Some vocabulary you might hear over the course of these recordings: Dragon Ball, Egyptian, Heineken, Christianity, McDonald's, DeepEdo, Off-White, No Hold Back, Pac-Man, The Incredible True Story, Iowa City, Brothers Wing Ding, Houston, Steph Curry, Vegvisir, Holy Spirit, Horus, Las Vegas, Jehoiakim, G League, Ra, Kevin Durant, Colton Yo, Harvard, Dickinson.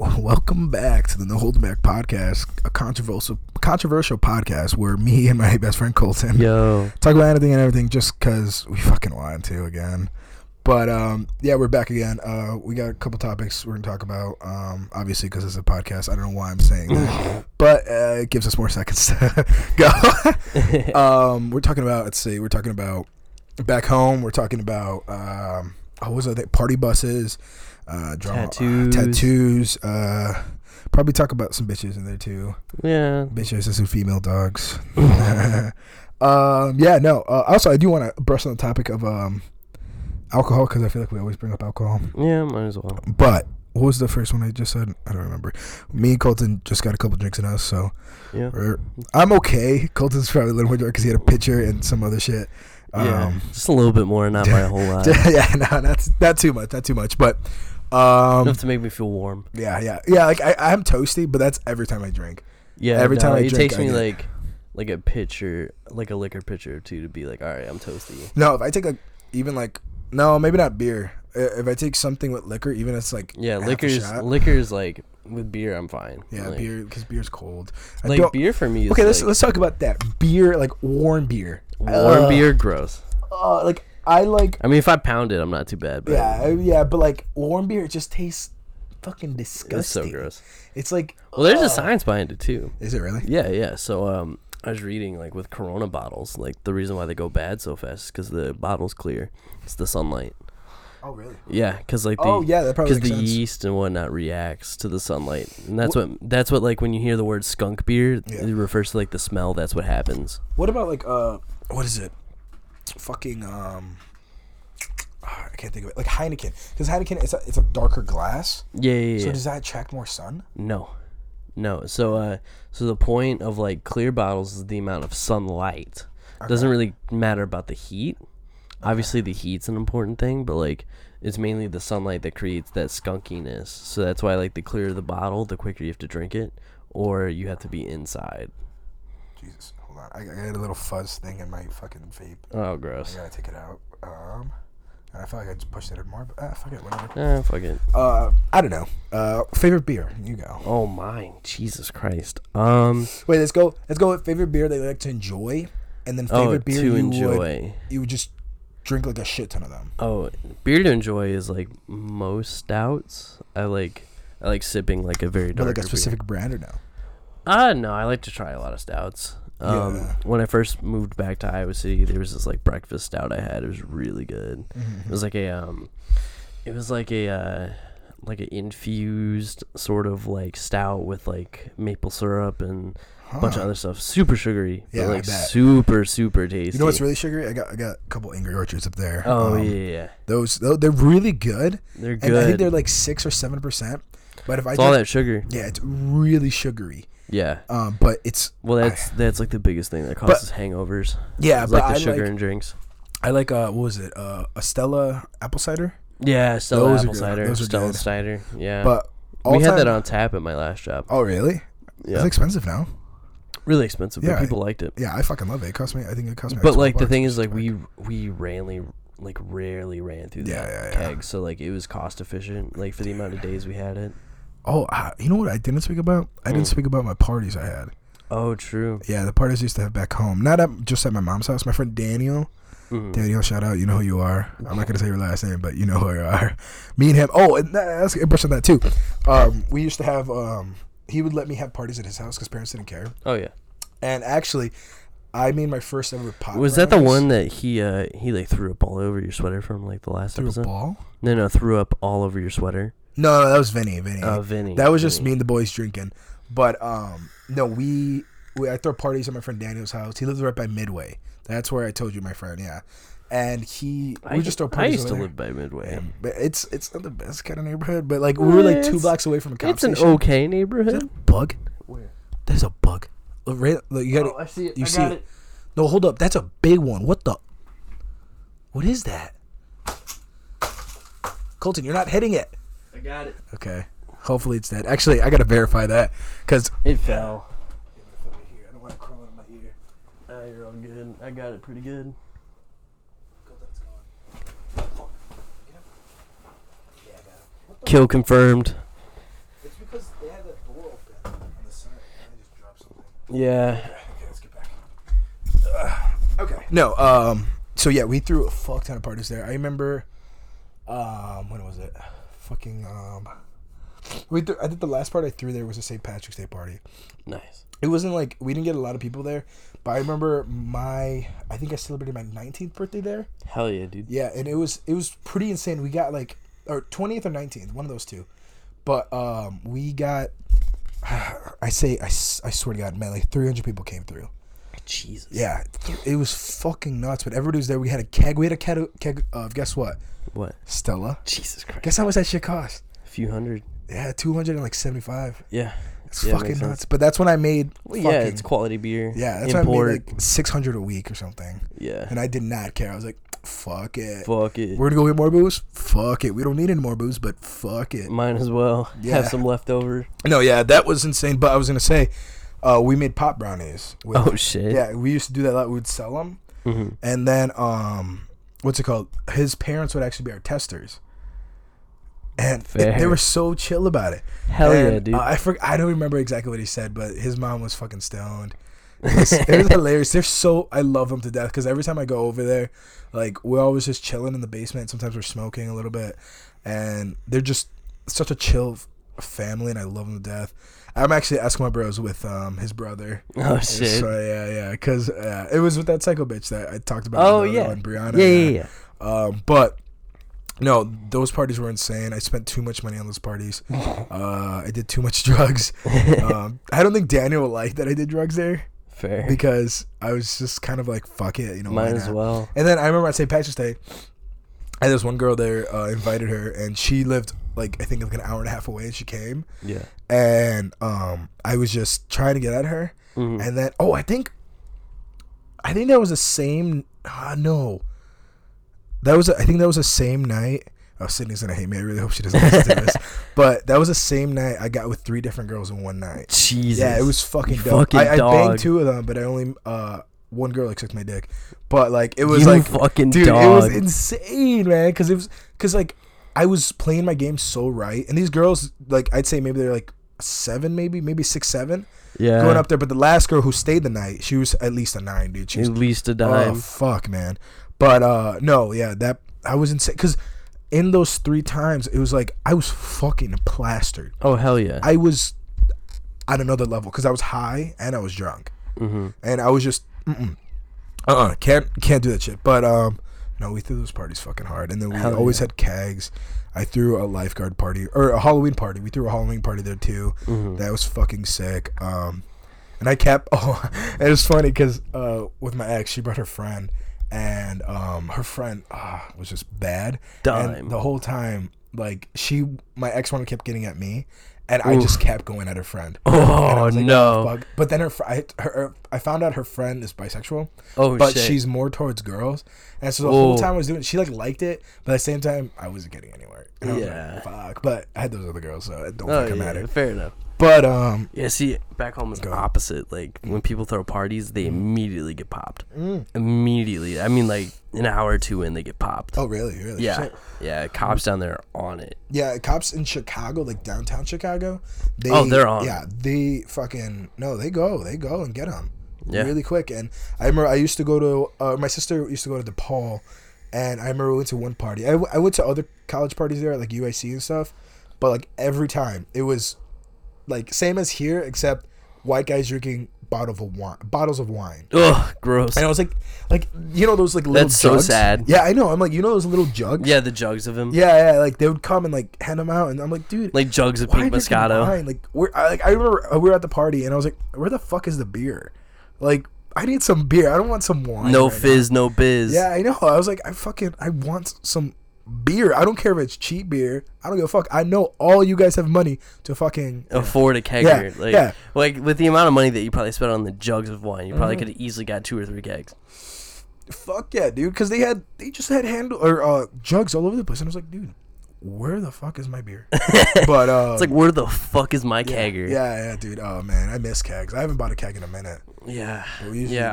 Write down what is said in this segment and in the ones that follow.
Welcome back to the No Hold Back podcast, a controversial podcast where me and my best friend Colton talk about anything and everything just because we fucking want to again. But yeah, we're back again. We got a couple topics we're going to talk about, obviously because it's a podcast. I don't know why I'm saying that, but it gives us more seconds to go. We're talking about, we're talking about back home. We're talking about, party buses. Drama, tattoos. Probably talk about some bitches in there too. Yeah, bitches and some female dogs. Also, I do want to brush on the topic of alcohol because I feel like we always bring up alcohol. Yeah, might as well. But what was the first one I just said? I don't remember. Me and Colton just got a couple drinks in us, so yeah, I'm okay. Colton's probably a little more drunk because he had a pitcher and some other shit. Yeah, just a little bit more, not by a whole lot. Yeah, no, that's not too much, but. Enough to make me feel warm. Yeah. Like I'm toasty, but that's every time I drink. Yeah, every time I drink. It takes me like a pitcher, like a liquor pitcher or two, to be like, all right, I'm toasty. No, if I take maybe not beer. If I take something with liquor, even if it's like liquor's like with beer, I'm fine. Yeah, like, beer because beer's cold. Beer for me. Okay, let's talk about that beer, like warm beer. Warm beer, gross. If I pound it, I'm not too bad. But yeah, but like warm beer just tastes fucking disgusting. It's so gross. It's like there's a science behind it too. Is it really? Yeah. So I was reading like with Corona bottles, like the reason why they go bad so fast is because the bottle's clear. It's the sunlight. Oh really? Yeah, because like the yeast and whatnot reacts to the sunlight, and that's what like when you hear the word skunk beer, it refers to like the smell. That's what happens. What about like what is it? Fucking I can't think of it. Like Heineken, because Heineken it's a darker glass. Yeah. So does that attract more sun? No. So the point of like clear bottles is the amount of sunlight. Okay. Doesn't really matter about the heat. Okay. Obviously, the heat's an important thing, but like it's mainly the sunlight that creates that skunkiness. So that's why like the clearer the bottle, the quicker you have to drink it, or you have to be inside. Jesus. I got a little fuzz thing in my fucking vape. Oh, gross. I gotta take it out. I feel like I just pushed it in more, but fuck it, whatever. Fuck it. I don't know. Favorite beer? You go. Oh, mine. Jesus Christ. Wait, let's go with favorite beer they like to enjoy, and then favorite beer you enjoy. You would just drink like a shit ton of them. Oh, beer to enjoy is like most stouts. I like sipping like a very dark beer. Like a specific brand or no? No, I like to try a lot of stouts. When I first moved back to Iowa City, there was this like breakfast stout I had. It was really good. Mm-hmm. It was like a like an infused sort of like stout with like maple syrup and a bunch of other stuff. Super sugary. Yeah, but, like super super tasty. You know what's really sugary? I got a couple Angry Orchards up there. Oh yeah. Those they're really good. They're good. And I think they're like 6 or 7%. But it's all that sugar. Yeah, it's really sugary. Yeah. But it's... Well, that's like the biggest thing that causes hangovers. Yeah, it's like the sugar in drinks. I like, a Stella apple cider? Yeah, Stella apple cider. Those are Stella cider, yeah. But we had that on tap at my last job. Oh, really? Yeah. It's expensive now. Really expensive, but people liked it. Yeah, I fucking love it. It cost me But, like, the thing is, like, we rarely ran through that keg. So, like, it was cost efficient, like, for the amount of days we had it. Oh, you know what I didn't speak about? I didn't speak about my parties I had. Oh, true. Yeah, the parties I used to have back home. Not just at my mom's house. My friend Daniel. Mm. Daniel, shout out. You know who you are. I'm not going to say your last name, but you know who you are. Me and him. Oh, and that's a brush on that, too. We used to have... he would let me have parties at his house because parents didn't care. Oh, yeah. And actually... I made my first ever pot. Was that the one that he like threw up all over your sweater from like the last episode? Threw a ball? No, threw up all over your sweater. No, that was Vinny. Oh, Vinny. That was just me and the boys drinking. But no, I throw parties at my friend Daniel's house. He lives right by Midway. That's where I told you, my friend. Yeah, and we just throw parties. I used to live by Midway. Yeah, but it's not the best kind of neighborhood. But like we were like 2 blocks away from a cop station. It's an okay neighborhood. Is there a bug? Where? There's a bug. I see it. I got it. No, hold up. That's a big one. What is that? Colton, you're not hitting it. I got it. Okay. Hopefully it's dead. Actually, I got to verify that because it fell. I don't want to crawl in my ear. Oh, you're all good. I got it pretty good. Kill confirmed. Yeah. Okay, let's get back. Okay. No, so yeah, we threw a fuck ton of parties there. I remember, when was it? Fucking, I think the last part I threw there was a St. Patrick's Day party. Nice. It wasn't like, we didn't get a lot of people there, but I remember I think I celebrated my 19th birthday there. Hell yeah, dude. Yeah, and it was pretty insane. We got like, or 20th or 19th, one of those two. But we got, I swear to God, man, like 300 people came through. Jesus. Yeah, it was fucking nuts. But everybody was there. We had a keg. We had a keg of, guess what? What? Stella. Jesus Christ. Guess how much that shit cost? A few hundred. Yeah, 275. Yeah. It's fucking nuts. But that's when I made yeah, it's quality beer. Yeah, that's when I made like 600 a week or something. Yeah. And I did not care. I was like, fuck it. Fuck it. We're going to go get more booze? Fuck it. We don't need any more booze, but fuck it. Might as well. Yeah. Have some leftover. No, yeah, that was insane. But I was going to say, we made pop brownies. Oh, shit. Yeah, we used to do that a lot. We would sell them. Mm-hmm. And then, what's it called? His parents would actually be our testers. And they were so chill about it. Hell and, yeah, dude. I don't remember exactly what he said, but his mom was fucking stoned. It was hilarious. I love them to death because every time I go over there, like, we're always just chilling in the basement. Sometimes we're smoking a little bit. And they're just such a chill family, and I love them to death. I'm actually asking my bros with his brother. Oh, shit. So, yeah. Because it was with that psycho bitch that I talked about. Oh, yeah. And Brianna. Yeah. But... no, those parties were insane. I spent too much money on those parties. I did too much drugs. I don't think Daniel liked that I did drugs there. Fair. Because I was just kind of like, fuck it. You know, might as well. And then I remember at St. Patrick's Day, I had this one girl there, invited her, and she lived, like, I think like an hour and a half away, and she came. Yeah. And I was just trying to get at her. Mm-hmm. And then, I think that was the same. No. I think that was the same night. Oh, Sydney's gonna hate me. I really hope she doesn't listen to this. But that was the same night I got with 3 different girls in one night. Jesus. Yeah, it was fucking dope. I banged 2 of them, but I only one girl like sucked my dick. But like it was fucking dude, dog. It was insane, man. Because like I was playing my game so right, and these girls like I'd say maybe they're like 7, maybe 6, 7. Yeah, going up there. But the last girl who stayed the night, she was at least a 9, dude. She was, at least a dime. Oh fuck, man. But, no, yeah, that, I was insane, because in those 3 times, it was like, I was fucking plastered. Oh, hell yeah. I was at another level, because I was high, and I was drunk. Mm-hmm. And I was just, can't do that shit. But, no, we threw those parties fucking hard, and then we always had kegs. I threw a lifeguard party, or a Halloween party. We threw a Halloween party there, too. Mm-hmm. That was fucking sick. And I kept, it was funny, because, with my ex, she brought her friend. And her friend was just bad. Dime. And the whole time, like my ex one kept getting at me, and I just kept going at her friend. Oh like, no! Fuck. But then I found out her friend is bisexual. Oh but shit! But she's more towards girls, and so the whole time I was doing, she like liked it, but at the same time I wasn't getting anywhere. And I was like, fuck. But I had those other girls, so it don't fucking matter. Fair enough. But yeah. See, back home is opposite. Like when people throw parties, they immediately get popped. Mm. Immediately. I mean, like an hour or two in, they get popped. Oh, really? Really? Yeah. Shit. Yeah. Cops down there are on it. Yeah, cops in Chicago, like downtown Chicago. They're on. Yeah, they fucking They go and get them. Yeah. Really quick. And I remember I used to go to my sister used to go to DePaul, and I remember we went to one party. I went to other college parties there, like UIC and stuff, but like every time it was. Like, same as here, except white guys drinking bottles of wine. Ugh, gross. And I was like you know those, like, little jugs? That's so sad. Yeah, I know. I'm like, you know those little jugs? Yeah, the jugs of them. Yeah, like, they would come and, like, hand them out, and I'm like, dude. Like, jugs of pink Moscato. Wine? I remember we were at the party, and I was like, where the fuck is the beer? Like, I need some beer. I don't want some wine. No fizz, no biz. Yeah, I know. I was like, I want some beer. I don't care if it's cheap beer. I don't give a fuck. I know all you guys have money to fucking afford a keg beer. Like with the amount of money that you probably spent on the jugs of wine, you probably could have easily got 2 or 3 kegs. Fuck yeah, dude. Because they just had jugs all over the place, and I was like, dude, where the fuck is my beer? But it's like, where the fuck is my kegger? Yeah, dude. Oh man, I miss kegs. I haven't bought a keg in a minute. Yeah,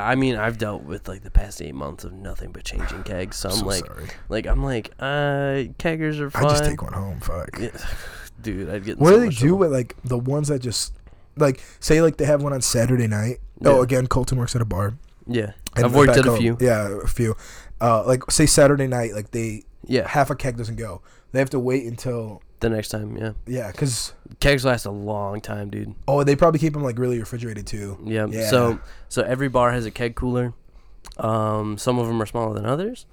I mean, I've dealt with like the past 8 months of nothing but changing kegs. So I'm keggers are fun. I just take one home, fuck. Yeah. Dude, I'd get. What do they do with like the ones that just like, say, like, they have one on Saturday night. Yeah. Oh, again, Colton works at a bar. Yeah. I've worked at a few. Yeah, a few. Like, say Saturday night, like, they, yeah, half a keg doesn't go. They have to wait until the next time, yeah. Yeah, because kegs last a long time, dude. Oh, they probably keep them, like, really refrigerated, too. Yeah. Yeah. So every bar has a keg cooler. Some of them are smaller than others,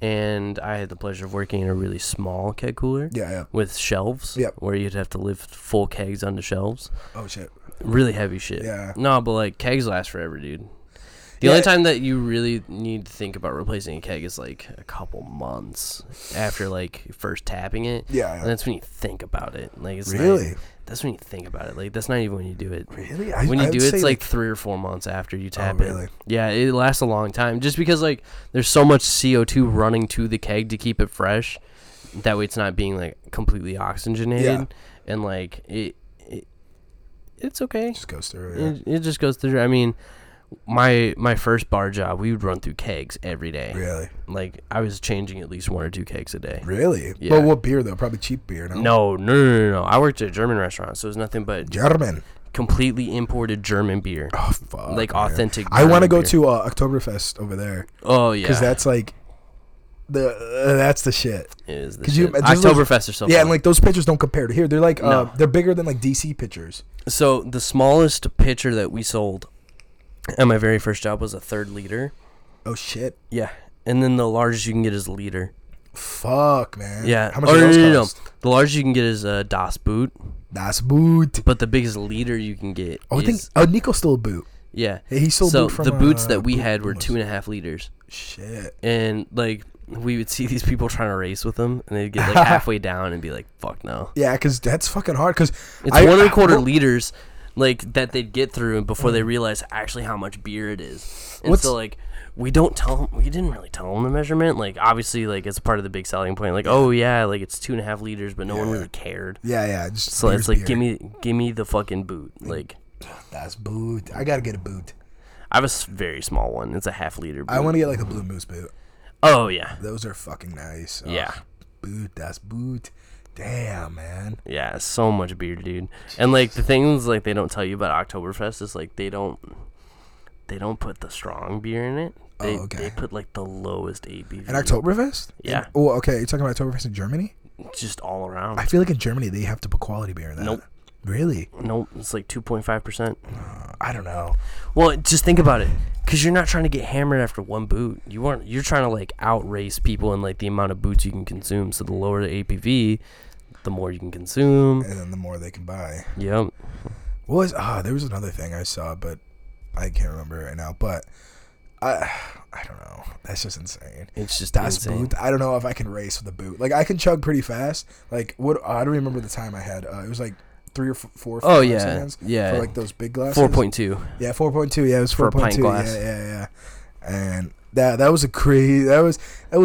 and I had the pleasure of working in a really small keg cooler. Yeah, yeah. With shelves, yep, where you'd have to lift full kegs onto shelves. Oh shit! Really heavy shit. Yeah. No, but like kegs last forever, dude. The only time that you really need to think about replacing a keg is like a couple months after like first tapping it. Yeah, yeah. And that's when you think about it. Like it's really. Like, that's when you think about it. Like, that's not even when you do it. Really? When you do it, it's like 3 or 4 months after you tap it. Oh, really? Yeah, it lasts a long time. Just because, like, there's so much CO2 running to the keg to keep it fresh. That way it's not being, like, completely oxygenated. Yeah. And, like, it's okay. It just goes through. Yeah. It just goes through. I mean, my first bar job, we would run through kegs every day. Really? Like, I was changing at least 1 or 2 kegs a day. Really? Yeah. Well, what beer, though? Probably cheap beer, no? No. I worked at a German restaurant, so it was nothing but German. Completely imported German beer. Oh, fuck. Like, man. Authentic German. I want to go to Oktoberfest over there. Oh, yeah. Because that's, like, that's the shit. It is the shit. Oktoberfest or something. Yeah, and, like, those pitchers don't compare to here. They're, like, no. They're bigger than, like, DC pitchers. So, the smallest pitcher that we sold and my very first job was a 3rd liter. Oh, shit. Yeah. And then the largest you can get is a liter. Fuck, man. Yeah. How much does that cost? No. The largest you can get is a Das Boot. Das Boot. But the biggest liter you can get is... I think Nico stole a boot. Yeah. Hey, he sold boot from the boots that we had were almost 2.5 liters. Shit. And, like, we would see these people trying to race with them, and they'd get, like, halfway down and be like, fuck no. Yeah, because that's fucking hard. Because it's 1.25 liters... like, that they'd get through before they realize actually how much beer it is. And so, like, we didn't really tell them the measurement. Like, obviously, like, it's part of the big selling point. Like, oh, yeah, like, it's 2.5 liters, but no one really cared. Yeah, yeah. Just so it's like, give me the fucking boot. Like, that's boot. I got to get a boot. I have a very small one. It's a 0.5 liter boot. I want to get, like, a Blue Moose boot. Oh, yeah. Those are fucking nice. Oh, yeah. Boot, that's boot. Damn, man. Yeah, so much beer, dude. Jeez. And, like, the things, like, they don't tell you about Oktoberfest is, like, they don't put the strong beer in it. They, they put, like, the lowest ABV. At Oktoberfest? Yeah. Oh, okay. You're talking about Oktoberfest in Germany? Just all around. I feel like in Germany they have to put quality beer in that. Nope. Really? Nope. It's, like, 2.5%. I don't know. Well, just think about it. Because you're not trying to get hammered after one boot. You're trying to, like, outrace people in, like, the amount of boots you can consume. So the lower the ABV... the more you can consume, and then the more they can buy. Yep. There was another thing I saw, but I can't remember right now. But I don't know. That's just insane. It's just Das insane. Boot. I don't know if I can race with a boot. Like, I can chug pretty fast. Like, what? I don't remember the time I had. It was like 3 or 4. Oh yeah, yeah. For like those big glasses. 4.2. Yeah, 4.2. Yeah, it was 4.2. For a pint glass. Yeah. And that was a crazy. That was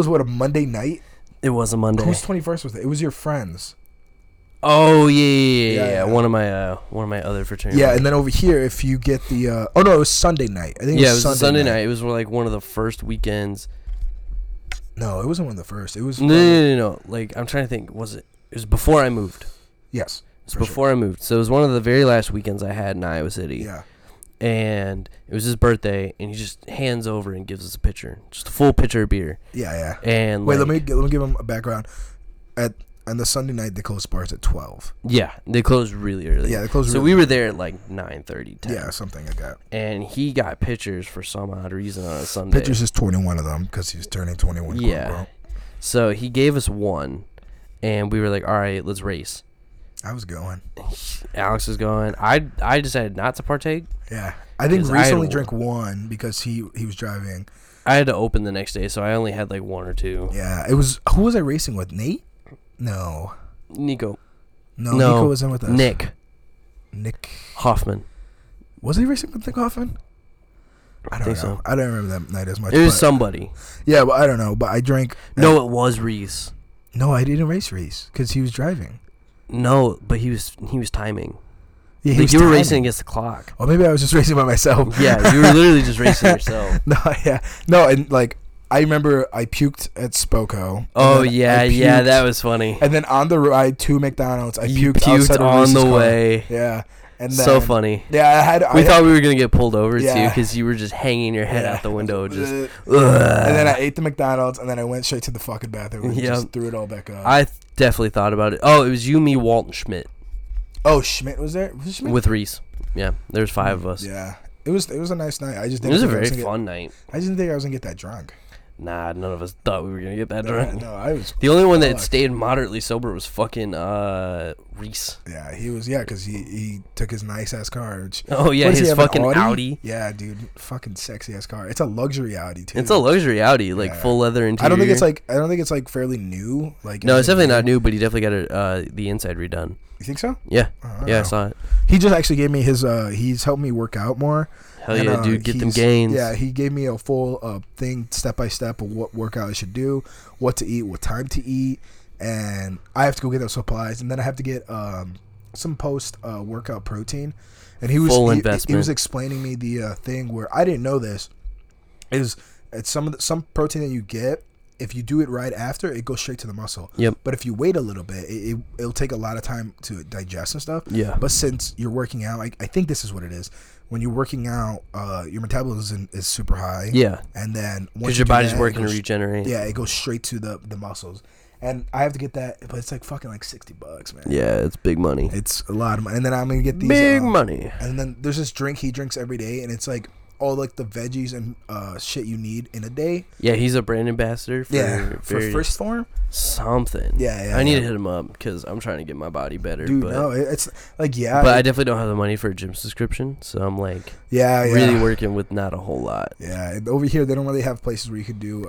what, a Monday night. It was a Monday. Whose 21st was it? It was your friend's. Oh yeah. One of my other fraternity. Yeah, and then over here, if you get the it was Sunday night. I think it was Sunday night. It was like one of the first weekends. No, it wasn't one of the first. It was no. Like, I'm trying to think. Was it? It was before I moved. Yes. It was before I moved. So it was one of the very last weekends I had in Iowa City. Yeah. And it was his birthday, and he just hands over and gives us a pitcher, just a full pitcher of beer. Yeah, yeah. And wait, like, let me give him a background. On the Sunday night, they closed bars at 12. Yeah, they closed really early. Yeah, they closed really early. So we were there at like 9:30, 10. Yeah, something like that. And he got pitchers for some odd reason on a Sunday. Pitchers is 21 of them because he's turning 21. Yeah. Bro. So he gave us one, and we were like, all right, let's race. I was going. Alex was going. I decided not to partake. Yeah. I think Reese only drank one because he was driving. I had to open the next day, so I only had like 1 or 2. Yeah. It was... Who was I racing with? Nate? No. Nico. No, Nico was in with us. Nick Hoffman. Was he racing with Nick Hoffman? I don't know. So. I don't remember that night as much. It was somebody. Yeah, but I don't know. But I drank... No, it was Reese. No, I didn't race Reese because he was driving. No, but he was timing. Yeah, like, you were racing against the clock. Oh, maybe I was just racing by myself. Yeah, you were literally just racing yourself. No, yeah. No, and like... I remember I puked at Spoko. Oh, yeah, that was funny. And then on the ride to McDonald's, I puked outside on the way. Yeah, And then, so funny. Yeah, I thought we were going to get pulled over, too, because you were just hanging your head out the window. Just. And then I ate the McDonald's, and then I went straight to the fucking bathroom and just threw it all back up. I definitely thought about it. Oh, it was you, me, Walt, and Schmidt. Oh, Schmidt was there? Was Schmidt? With Reese. Yeah, there was 5 of us. Yeah. It was a nice night. It was a very fun night. I just didn't think I was going to get that drunk. Nah, none of us thought we were going to get that drunk. No, I was. The only one that stayed moderately sober was fucking Reese. Yeah, he was, because he took his nice-ass car. Oh, yeah, his fucking Audi. Yeah, dude, fucking sexy-ass car. It's a luxury Audi, too. It's a luxury Audi, like full leather interior. I don't think it's fairly new. Like, no, it's definitely not new, but he definitely got the inside redone. You think so? Yeah. I saw it. He just actually gave me his, he's helped me work out more. Hell yeah, dude, get them gains. Yeah, he gave me a full thing, step-by-step, of what workout I should do, what to eat, what time to eat, and I have to go get those supplies, and then I have to get some post-workout protein. And he was explaining me the thing where I didn't know this. It's some protein that you get, if you do it right after, it goes straight to the muscle. Yep. But if you wait a little bit, it'll take a lot of time to digest and stuff. Yeah. But since you're working out, I think this is what it is. When you're working out, your metabolism is super high. Yeah. And then once your body's working to regenerate. Yeah, it goes straight to the muscles. And I have to get that, but it's like fucking like $60, man. Yeah, it's big money. It's a lot of money. And then I'm gonna get these big money. And then there's this drink he drinks every day, and it's like all like the veggies and shit you need in a day. Yeah, he's a brand ambassador for First Form. Something. Yeah. I need to hit him up because I'm trying to get my body better. Dude, but, no, it's like But I definitely don't have the money for a gym subscription, so I'm like, really working with not a whole lot. Yeah, and over here they don't really have places where you could do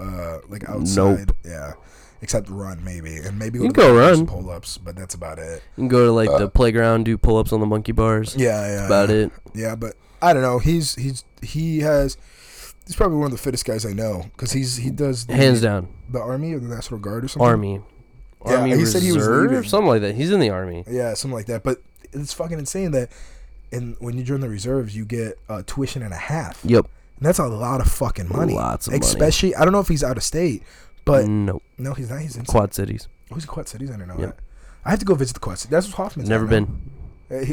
like outside. Nope. Yeah, except run maybe, and maybe you can go run pull ups, but that's about it. You can go to like the playground, do pull ups on the monkey bars. Yeah, that's about it. Yeah, but. I don't know. He's probably one of the fittest guys I know because he does hands down the Army or the National Guard or something. Army he Reserve said he was or something like that. He's in the Army. Yeah, something like that. But it's fucking insane that, and when you join the reserves, you get tuition and a half. Yep, and that's a lot of fucking money. Lots of money. Especially, I don't know if he's out of state, but no, he's not. He's in Quad Cities. Oh, he's in Quad Cities. I don't know. Yep. I have to go visit the Quad Cities. That's what Hoffman's. Never been.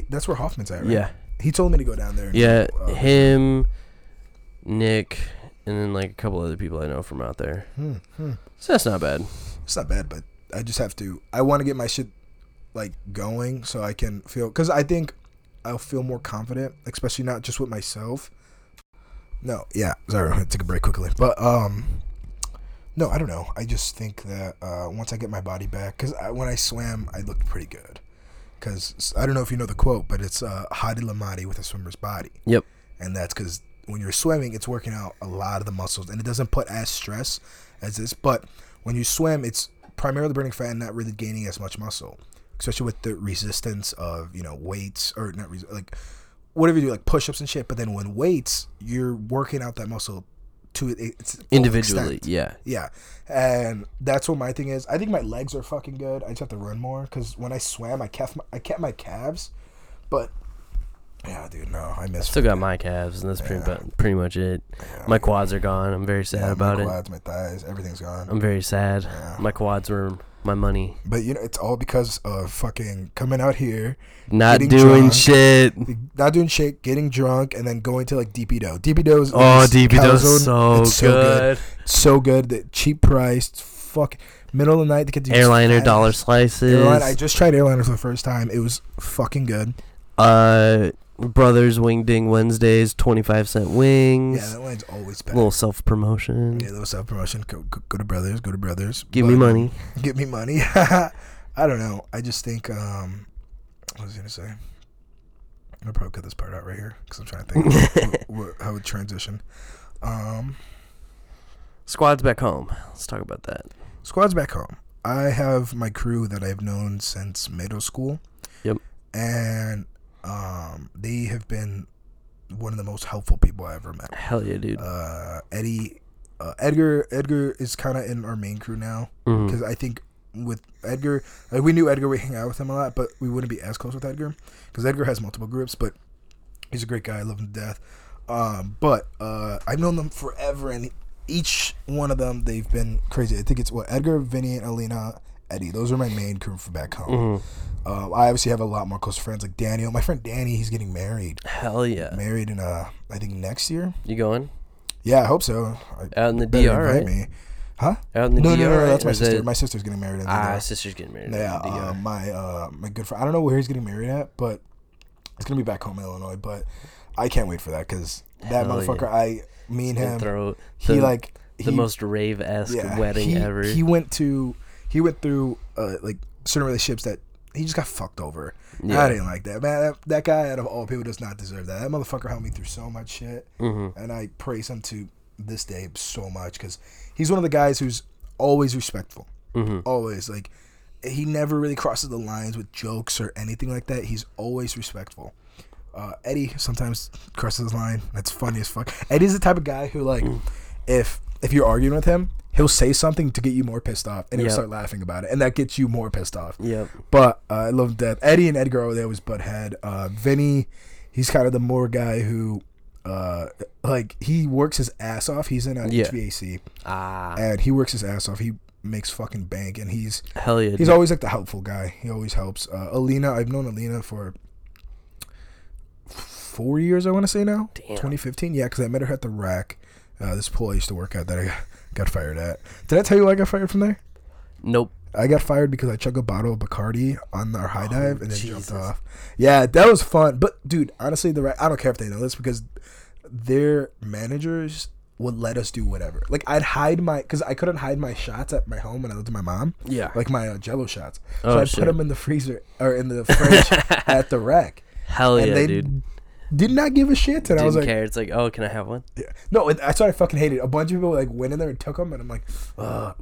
That's where Hoffman's at. Right? Yeah. He told me to go down there. Yeah, him, Nick, and then like a couple other people I know from out there. So that's not bad. It's not bad, but I just have to. I want to get my shit like going so I can feel, because I think I'll feel more confident, especially not just with myself. No, yeah, sorry, I took a break quickly, but no, I don't know. I just think that once I get my body back, because when I swam, I looked pretty good. Because I don't know if you know the quote, but it's Hadi Lamadi with a swimmer's body. Yep. And that's because when you're swimming, it's working out a lot of the muscles, and it doesn't put as stress as this. But when you swim, it's primarily burning fat and not really gaining as much muscle, especially with the resistance of, weights or not, like whatever you do, like push-ups and shit. But then when weights, you're working out that muscle to its individually extent. Yeah and that's what my thing is. I think my legs are fucking good. I just have to run more, because when I swam I kept my calves, but yeah, dude, no, I still got my calves, and that's pretty much it. My quads are gone. I'm very sad about it. My quads, my thighs, everything's gone. I'm very sad. My quads were my money, but it's all because of fucking coming out here, not doing shit, getting drunk, and then going to like DeepEdo. DeepEdo's so, it's so good. So good. The cheap priced, fuck, middle of the night to get the Airliner dollar slices. I just tried Airliner for the first time. It was fucking good. Brothers Wing Ding Wednesdays, 25-cent wings. Yeah, that line's always better. A little self promotion. Go to Brothers. Give me money. I don't know. I just think, what was I going to say? I'm going to probably cut this part out right here because I'm trying to think how it would transition. Squad's back home. Let's talk about that. Squad's back home. I have my crew that I've known since middle school. Yep. And they have been one of the most helpful people I ever met. Hell yeah, dude. Edgar is kind of in our main crew now, because I think with Edgar, like, we knew Edgar, we hang out with him a lot, but we wouldn't be as close with Edgar because Edgar has multiple groups. But he's a great guy. I love him to death. But I've known them forever, and each one of them, they've been crazy. I think it's Edgar, Vinny, and Alina. Eddie. Those are my main crew from back home. Mm-hmm. I obviously have a lot more close friends like Daniel. My friend Danny, he's getting married. Hell yeah. Married in, I think, next year. You going? Yeah, I hope so. Out in the DR, right? Me. Huh? Out in the DR? No, that's my sister. My sister's getting married in the DR. Ah, sister's getting married in the DR. Yeah, my good friend. I don't know where he's getting married at, but it's going to be back home in Illinois, but I can't wait for that because that motherfucker, yeah. Me and him, the most rave-esque wedding ever. He went through like certain relationships that he just got fucked over. Yeah. I didn't like that, man. That guy out of all people does not deserve that. That motherfucker helped me through so much shit, mm-hmm. and I praise him to this day so much because he's one of the guys who's always respectful, mm-hmm. always like he never really crosses the lines with jokes or anything like that. He's always respectful. Eddie sometimes crosses his line. That's funny as fuck. Eddie's the type of guy who like if you're arguing with him, he'll say something to get you more pissed off, and he'll start laughing about it, and that gets you more pissed off. Yep. But I love him to death. Eddie and Edgar over there was butt head. Vinny, he's kind of the more guy who, like, he works his ass off. He's in HVAC, and he works his ass off. He makes fucking bank, and he's always like the helpful guy. He always helps. Alina, I've known Alina for 4 years, I want to say now. Damn. 2015, yeah, because I met her at the Rack. This pool I used to work at that I got fired at. Did I tell you I got fired from there? Nope. I got fired because I chugged a bottle of Bacardi on our high dive and then jumped off. Yeah, that was fun. But, dude, honestly, I don't care if they know this because their managers would let us do whatever. Like, because I couldn't hide my shots at my home when I lived with my mom. Yeah. Like, my Jello shots. So I put them in the freezer, or in the fridge at the Rack. Hell yeah, dude. Did not give a shit. And I was like, care. It's like, oh, can I have one? Yeah. No, that's what I fucking hated. A bunch of people like went in there and took them, and I'm like, but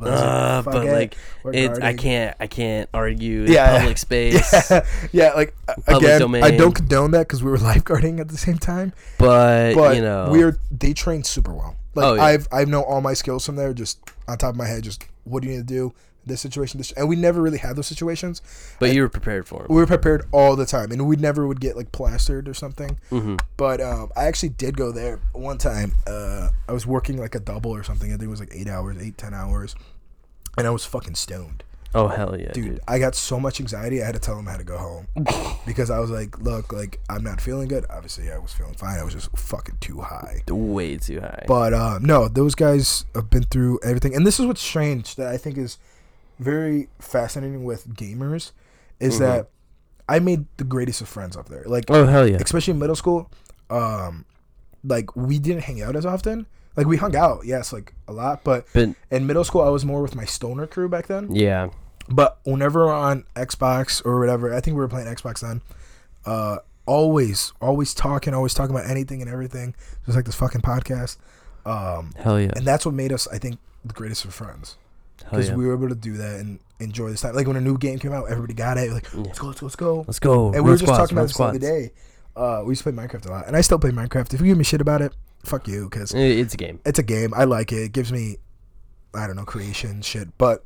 like, I can't argue in public space. Yeah, like public domain. I don't condone that because we were lifeguarding at the same time. But you know, they trained super well. Like I've known all my skills from there, just on top of my head. Just what do you need to do? This situation, and we never really had those situations. But you were prepared for it. We were prepared all the time, and we never would get like plastered or something. Mm-hmm. But I actually did go there one time. I was working like a double or something. I think it was like 10 hours, and I was fucking stoned. Oh hell yeah, dude! I got so much anxiety. I had to tell him how to go home because I was like, "Look, like I'm not feeling good." Obviously, I was feeling fine. I was just fucking too high, way too high. But no, those guys have been through everything, and this is what's strange that I think is very fascinating with gamers is mm-hmm. that I made the greatest of friends up there. Like, oh hell yeah, especially in middle school. Like we didn't hang out as often. Like we hung out, yes, like a lot, but in middle school I was more with my stoner crew back then. Yeah. But whenever we're on Xbox or whatever, I think we were playing Xbox then. Always talking about anything and everything, just like this fucking podcast. Hell yeah. And that's what made us, I think, the greatest of friends. Because we were able to do that and enjoy this time. Like when a new game came out, everybody got it. Like, let's go. And we were just talking about this the other day. We used to play Minecraft a lot, and I still play Minecraft. If you give me shit about it, fuck you, because it's a game. It's a game. I like it. It gives me, I don't know, creation shit. But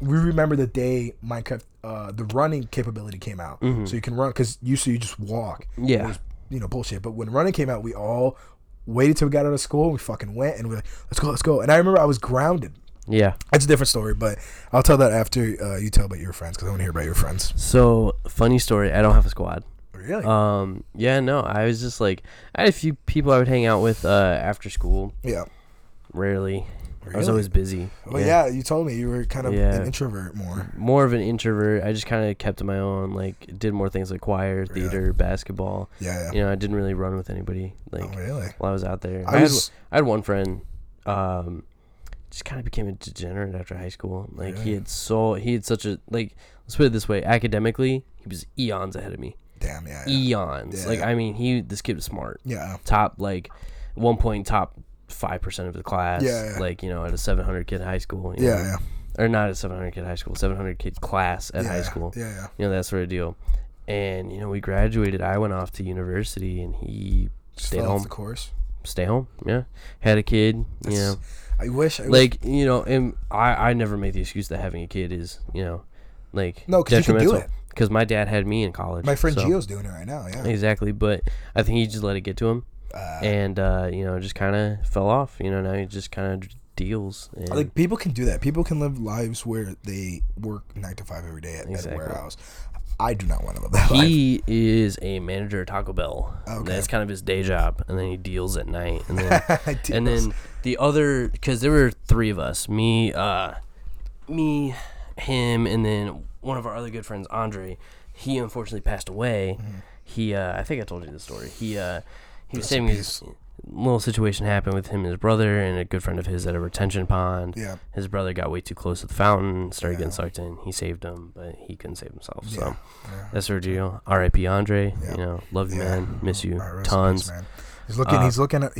we remember the day Minecraft, the running capability came out, mm-hmm. so you can run. Because usually you just walk. Yeah. It was, bullshit. But when running came out, we all waited till we got out of school. We fucking went, and we were like, let's go. And I remember I was grounded. Yeah, it's a different story, but I'll tell that after you tell about your friends, because I want to hear about your friends. So, funny story, I don't have a squad. Really? Yeah, no, I was just like, I had a few people I would hang out with after school. Yeah. Rarely. Really? I was always busy. Well, yeah, you told me you were kind of an introvert more. More of an introvert. I just kind of kept to my own, like, did more things like choir, theater, basketball. Yeah, yeah. I didn't really run with anybody, like, while I was out there. I had one friend, just kind of became a degenerate after high school. Like he had such a, like, let's put it this way, academically he was eons ahead of me. Damn, yeah. Eons. Yeah, like this kid was smart. Yeah. Top, like, at one point top 5% of the class. Yeah, yeah. Like, at a 700 kid high school. Or not a 700 kid high school, 700 kid class at high school. Yeah, yeah. That sort of deal. And we graduated. I went off to university, and he stayed home. Of course. Stay home. Yeah. Had a kid. That's, and I never make the excuse that having a kid is, like, no, cause detrimental. You can do it. Because my dad had me in college. My friend Gio's doing it right now, yeah. Exactly, but I think he just let it get to him, and just kind of fell off. Now he just kind of deals. And like, people can do that. People can live lives where they work 9 to 5 every day at a warehouse. I do not want to live that life. He is a manager at Taco Bell. Okay. That's kind of his day job, and then he deals at night. And then, and then the other, because there were 3 of us, me, him, and then one of our other good friends, Andre. He unfortunately passed away. Mm-hmm. He, I think I told you the story. He was saving his little situation happened with him and his brother and a good friend of his at a retention pond. Yeah. His brother got way too close to the fountain, started getting sucked in. He saved him, but he couldn't save himself. Yeah. So that's our deal. R.I.P. Andre. Yeah. You know, love you, man. Miss you tons. Man. He's looking at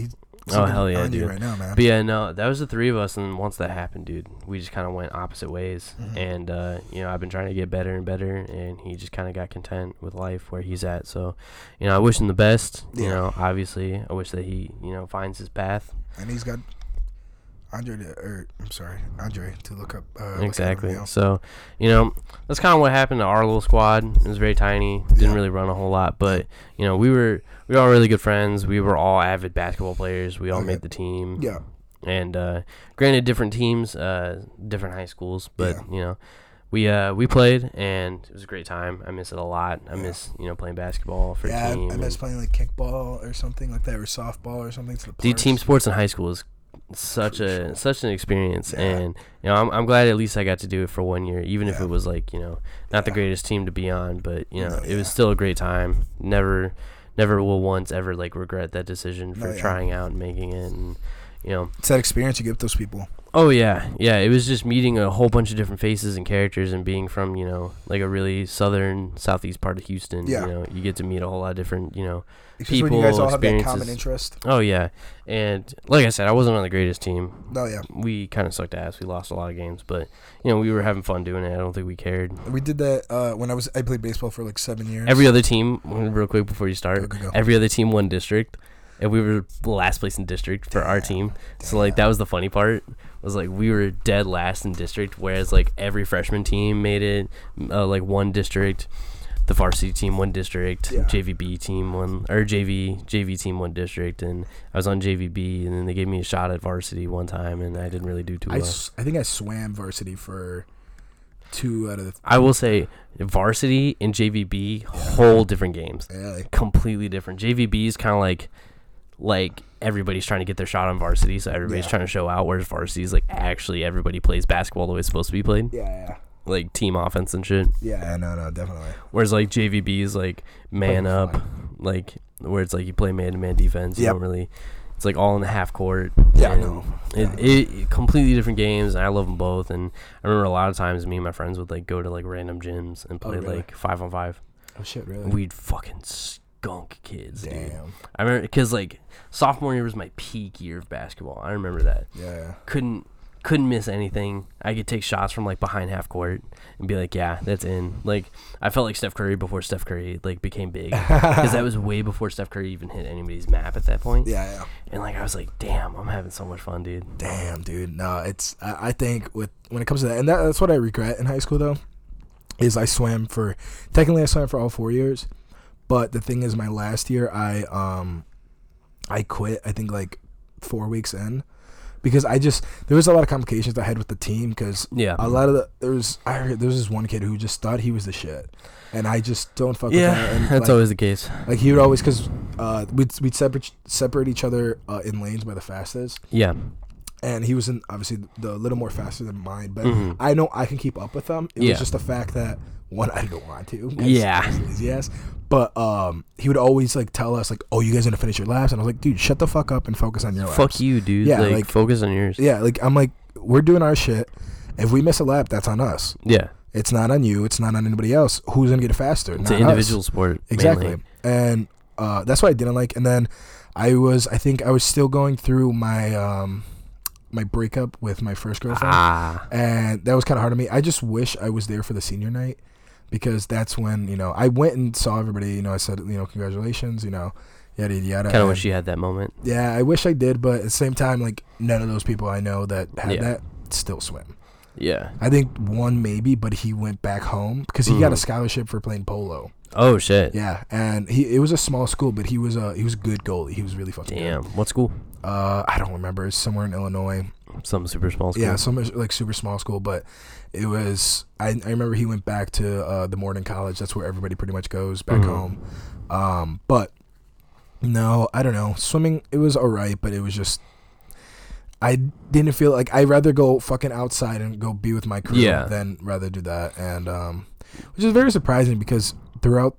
hell yeah, dude. Right now, man. But yeah, no, that was the 3 of us, and once that happened, dude, we just kind of went opposite ways. Mm-hmm. And you know, I've been trying to get better and better, and he just kind of got content with life where he's at. So, you know, I wish him the best. Yeah. You know, obviously, I wish that he, you know, finds his path. And he's got Andre to look up. Exactly. So, you know, that's kind of what happened to our little squad. It was very tiny. Didn't really run a whole lot, but you know, we were all really good friends. We were all avid basketball players. We all made the team. Yeah. And granted, different teams, different high schools, but you know, we played, and it was a great time. I miss it a lot. I miss, you know, playing basketball for a team. I miss playing like kickball or something like that, or softball or something. Dude, team sports in high school is such an experience, and you know, I'm glad at least I got to do it for 1 year, even if it was like, you know, not the greatest team to be on, but you know, it was still a great time. Never will once ever like regret that decision for trying out and making it, and you know, it's that experience you get with those people. Oh yeah, yeah. It was just meeting a whole bunch of different faces and characters, and being from, you know, like a really southern, southeast part of Houston. Yeah. You know, you get to meet a whole lot of different, you know, people. When you guys all have that common interest. Oh yeah, and like I said, I wasn't on the greatest team. Oh yeah. We kind of sucked ass. We lost a lot of games, but you know, we were having fun doing it. I don't think we cared. We did that when I played baseball for like 7 years. Every other team, real quick before you start, go. Every other team won district. And we were last place in district for our team. So, like, that was the funny part. Was, like, we were dead last in district, whereas, like, every freshman team made it, like, one district. The varsity team, one district. JVB team, one. Or JV team, one district. And I was on JVB, and then they gave me a shot at varsity one time, and I didn't really do too well. I think I swam varsity for 2 out of the... I will say... Varsity and JVB, whole different games. Yeah, like, completely different. JVB is kind of like everybody's trying to get their shot on varsity, so everybody's trying to show out, whereas varsity is like actually everybody plays basketball the way it's supposed to be played. Yeah. Like team offense and shit. Yeah, no, definitely. Whereas like JVB is like man up, like where it's like you play man-to-man defense. You don't really, it's like all in the half court. Yeah, I know. It completely different games, and I love them both. And I remember a lot of times me and my friends would like go to like random gyms and play like 5-on-5. Oh shit, really? We'd fucking skunk kids, dude. I remember because like sophomore year was my peak year of basketball. I remember that. Yeah. Couldn't miss anything. I could take shots from like behind half court and be like, yeah, that's in. Like I felt like Steph Curry before Steph Curry like became big, because that was way before Steph Curry even hit anybody's map at that point. Yeah. And like I was like, damn, I'm having so much fun, dude. Damn, dude. No, it's I think when it comes to that, and that's what I regret in high school though, is I swam for all 4 years. But the thing is, my last year, I quit, I think, like 4 weeks in, because there was a lot of complications I had with the team, because there was this one kid who just thought he was the shit, and I just don't fuck with him. And that's like, always the case. Like, he would always, because we'd separate each other in lanes by the fastest. Yeah. And he was in, obviously, a little more faster than mine, but I know I can keep up with them. It was just the fact that, one, I don't want to. Yes. But he would always like tell us like, "Oh, you guys gonna finish your laps?" And I was like, "Dude, shut the fuck up and focus on your laps." Fuck you, dude. Yeah, like focus on yours. Yeah, like I'm like, we're doing our shit. If we miss a lap, that's on us. Yeah, it's not on you. It's not on anybody else. Who's gonna get faster? It's an individual sport. Exactly, mainly. And that's what I didn't like. And then I think I was still going through my my breakup with my first girlfriend, and that was kind of hard on me. I just wish I was there for the senior night, because that's when, you know, I went and saw everybody, you know, I said, you know, congratulations, you know, yada, yada. Kind of wish you had that moment. Yeah, I wish I did, but at the same time, like, none of those people I know that had that still swim. Yeah. I think one maybe, but he went back home because he got a scholarship for playing polo. Oh shit. Yeah, and it was a small school, but he was a good goalie. He was really fucking good. Damn. What school? I don't remember. It's somewhere in Illinois. Some super small school. Yeah, some like super small school, but it was. I remember he went back to the Mormon college. That's where everybody pretty much goes back home. But no, I don't know. Swimming, it was alright, but it was just. I didn't feel like I'd rather go fucking outside and go be with my crew than rather do that, and which is very surprising because throughout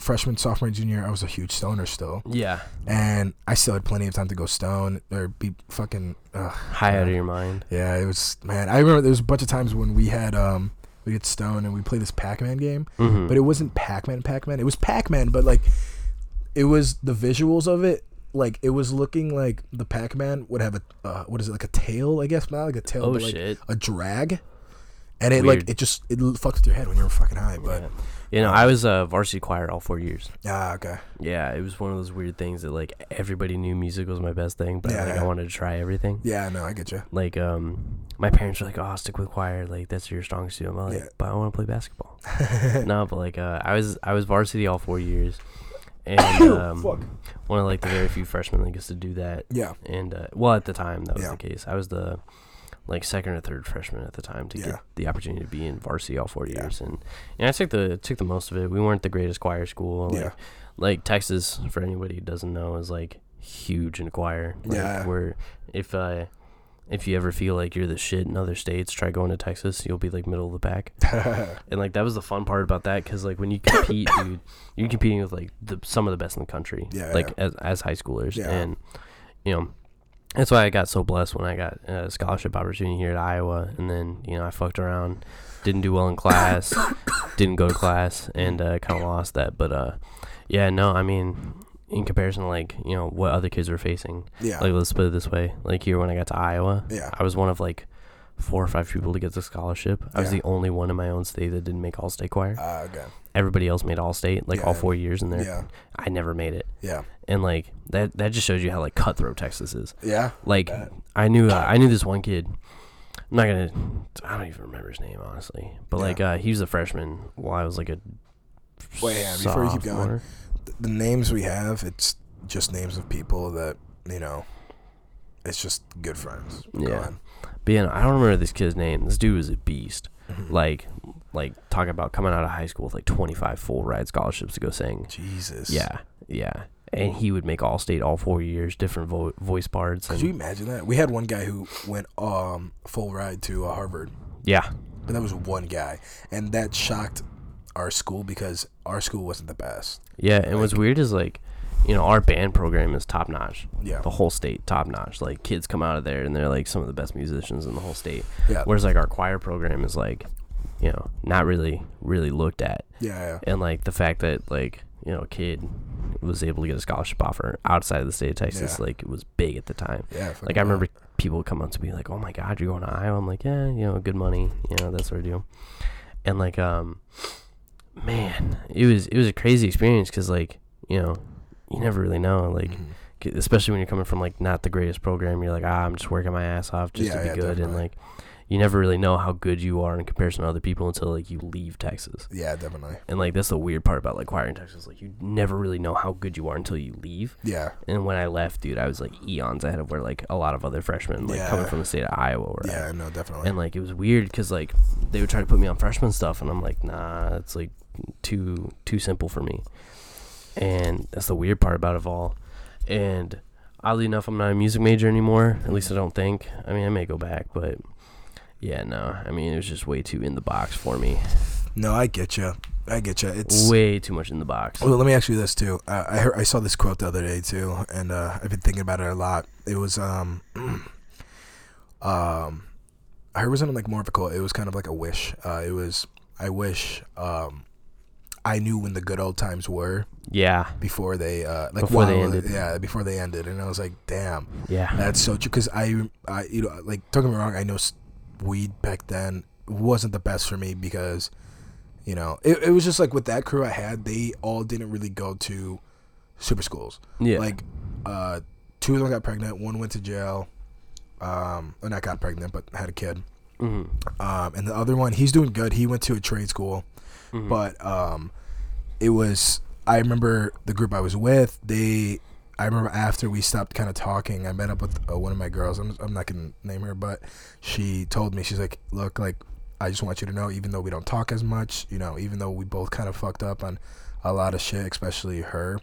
freshman, sophomore, junior, I was a huge stoner still. Yeah, and I still had plenty of time to go stone or be fucking high out of your mind. Yeah, it was, man. I remember there was a bunch of times when we had stone and we played this Pac-Man game, but it wasn't Pac-Man. It was Pac-Man, but like it was the visuals of it. Like it was looking like the Pac-Man would have a like a tail, I guess, not like a tail, but like shit. A drag, and it weird. Like it fucks with your head when you're fucking high. But I was a varsity choir all 4 years. Ah, okay. Yeah, it was one of those weird things that like everybody knew music was my best thing, but I wanted to try everything. Yeah, no, I get you. Like my parents were like, "Oh, stick with choir, like that's your strong suit." I'm like, but I want to play basketball. No, but like I was varsity all 4 years. And one of like the very few freshmen that gets to do that. Yeah. And at the time that was the case. I was the like second or third freshman at the time to get the opportunity to be in varsity all 4 years, and I took the most of it. We weren't the greatest choir school. Like, Texas, for anybody who doesn't know, is like huge in choir. Like, where if you ever feel like you're the shit in other states, try going to Texas. You'll be, like, middle of the pack. And, like, that was the fun part about that because, like, when you compete, dude, you're competing with, like, some of the best in the country. Yeah, like, as high schoolers. Yeah. And, that's why I got so blessed when I got a scholarship opportunity here at Iowa. And then, I fucked around, didn't do well in class, didn't go to class, and kind of lost that. But, I mean... in comparison to, like, what other kids were facing. Yeah. Like, let's put it this way. Like, here when I got to Iowa, I was one of, like, 4 or 5 people to get the scholarship. I was the only one in my own state that didn't make All-State Choir. Okay. Everybody else made All-State, like, all 4 years in there. Yeah. I never made it. Yeah. And, like, that just shows you how, like, cutthroat Texas is. Yeah. Like, I knew this one kid. I don't even remember his name, honestly. But, like, he was a freshman while I was, like, a before you keep going. The names we have, it's just names of people that, it's just good friends. Yeah. Go on. But, I don't remember this kid's name. This dude was a beast. Mm-hmm. Like talking about coming out of high school with, like, 25 full-ride scholarships to go sing. Jesus. Yeah. Yeah. And he would make All-State all 4 years, different voice parts. Could you imagine that? We had one guy who went full-ride to Harvard. Yeah. But that was one guy. And that shocked our school because our school wasn't the best. Yeah, and what's weird is, like, our band program is top-notch. Yeah. The whole state, top-notch. Like, kids come out of there, and they're, like, some of the best musicians in the whole state. Yeah. Whereas, like, our choir program is, like, not really looked at. Yeah, yeah. And, like, the fact that, like, a kid was able to get a scholarship offer outside of the state of Texas, like, it was big at the time. Yeah. Like, I remember people would come up to me, like, oh, my God, you're going to Iowa? I'm like, yeah, good money. That sort of deal. And, like, man, it was a crazy experience because, like, you never really know, like, especially when you're coming from, like, not the greatest program, you're like, I'm just working my ass off just to be good, definitely. And, like, you never really know how good you are in comparison to other people until, like, you leave Texas. Yeah, definitely. And, like, that's the weird part about, like, choir in Texas, like, you never really know how good you are until you leave. Yeah. And when I left, dude, I was, like, eons ahead of where, like, a lot of other freshmen, like, coming from the state of Iowa were at. Yeah, no, definitely. And, like, it was weird because, like, they would try to put me on freshman stuff, and I'm like, nah, it's, like, too simple for me. And that's the weird part about it all. And oddly enough, I'm not a music major anymore, at least I don't think. I mean, I may go back, but... yeah, no. I mean, it was just way too in the box for me. No, I get you. It's way too much in the box. Well, let me ask you this too. I saw this quote the other day too, and I've been thinking about it a lot. It was I heard it wasn't like more of a quote. It was kind of like a wish. It was I wish I knew when the good old times were. Yeah. Before they they ended. Yeah, before they ended, and I was like, damn. Yeah. That's so true. Because I like, don't get me wrong, I know. Weed back then wasn't the best for me because, it was just like with that crew I had, they all didn't really go to super schools. Yeah. Like, 2 of them got pregnant, 1 went to jail, or not got pregnant, but had a kid. Mm-hmm. And the other one, he's doing good. He went to a trade school, but it was, I remember the group I was with, I remember after we stopped kind of talking, I met up with one of my girls. I'm not going to name her, but she told me, she's like, look, like, I just want you to know, even though we don't talk as much, you know, even though we both kind of fucked up on a lot of shit, especially her,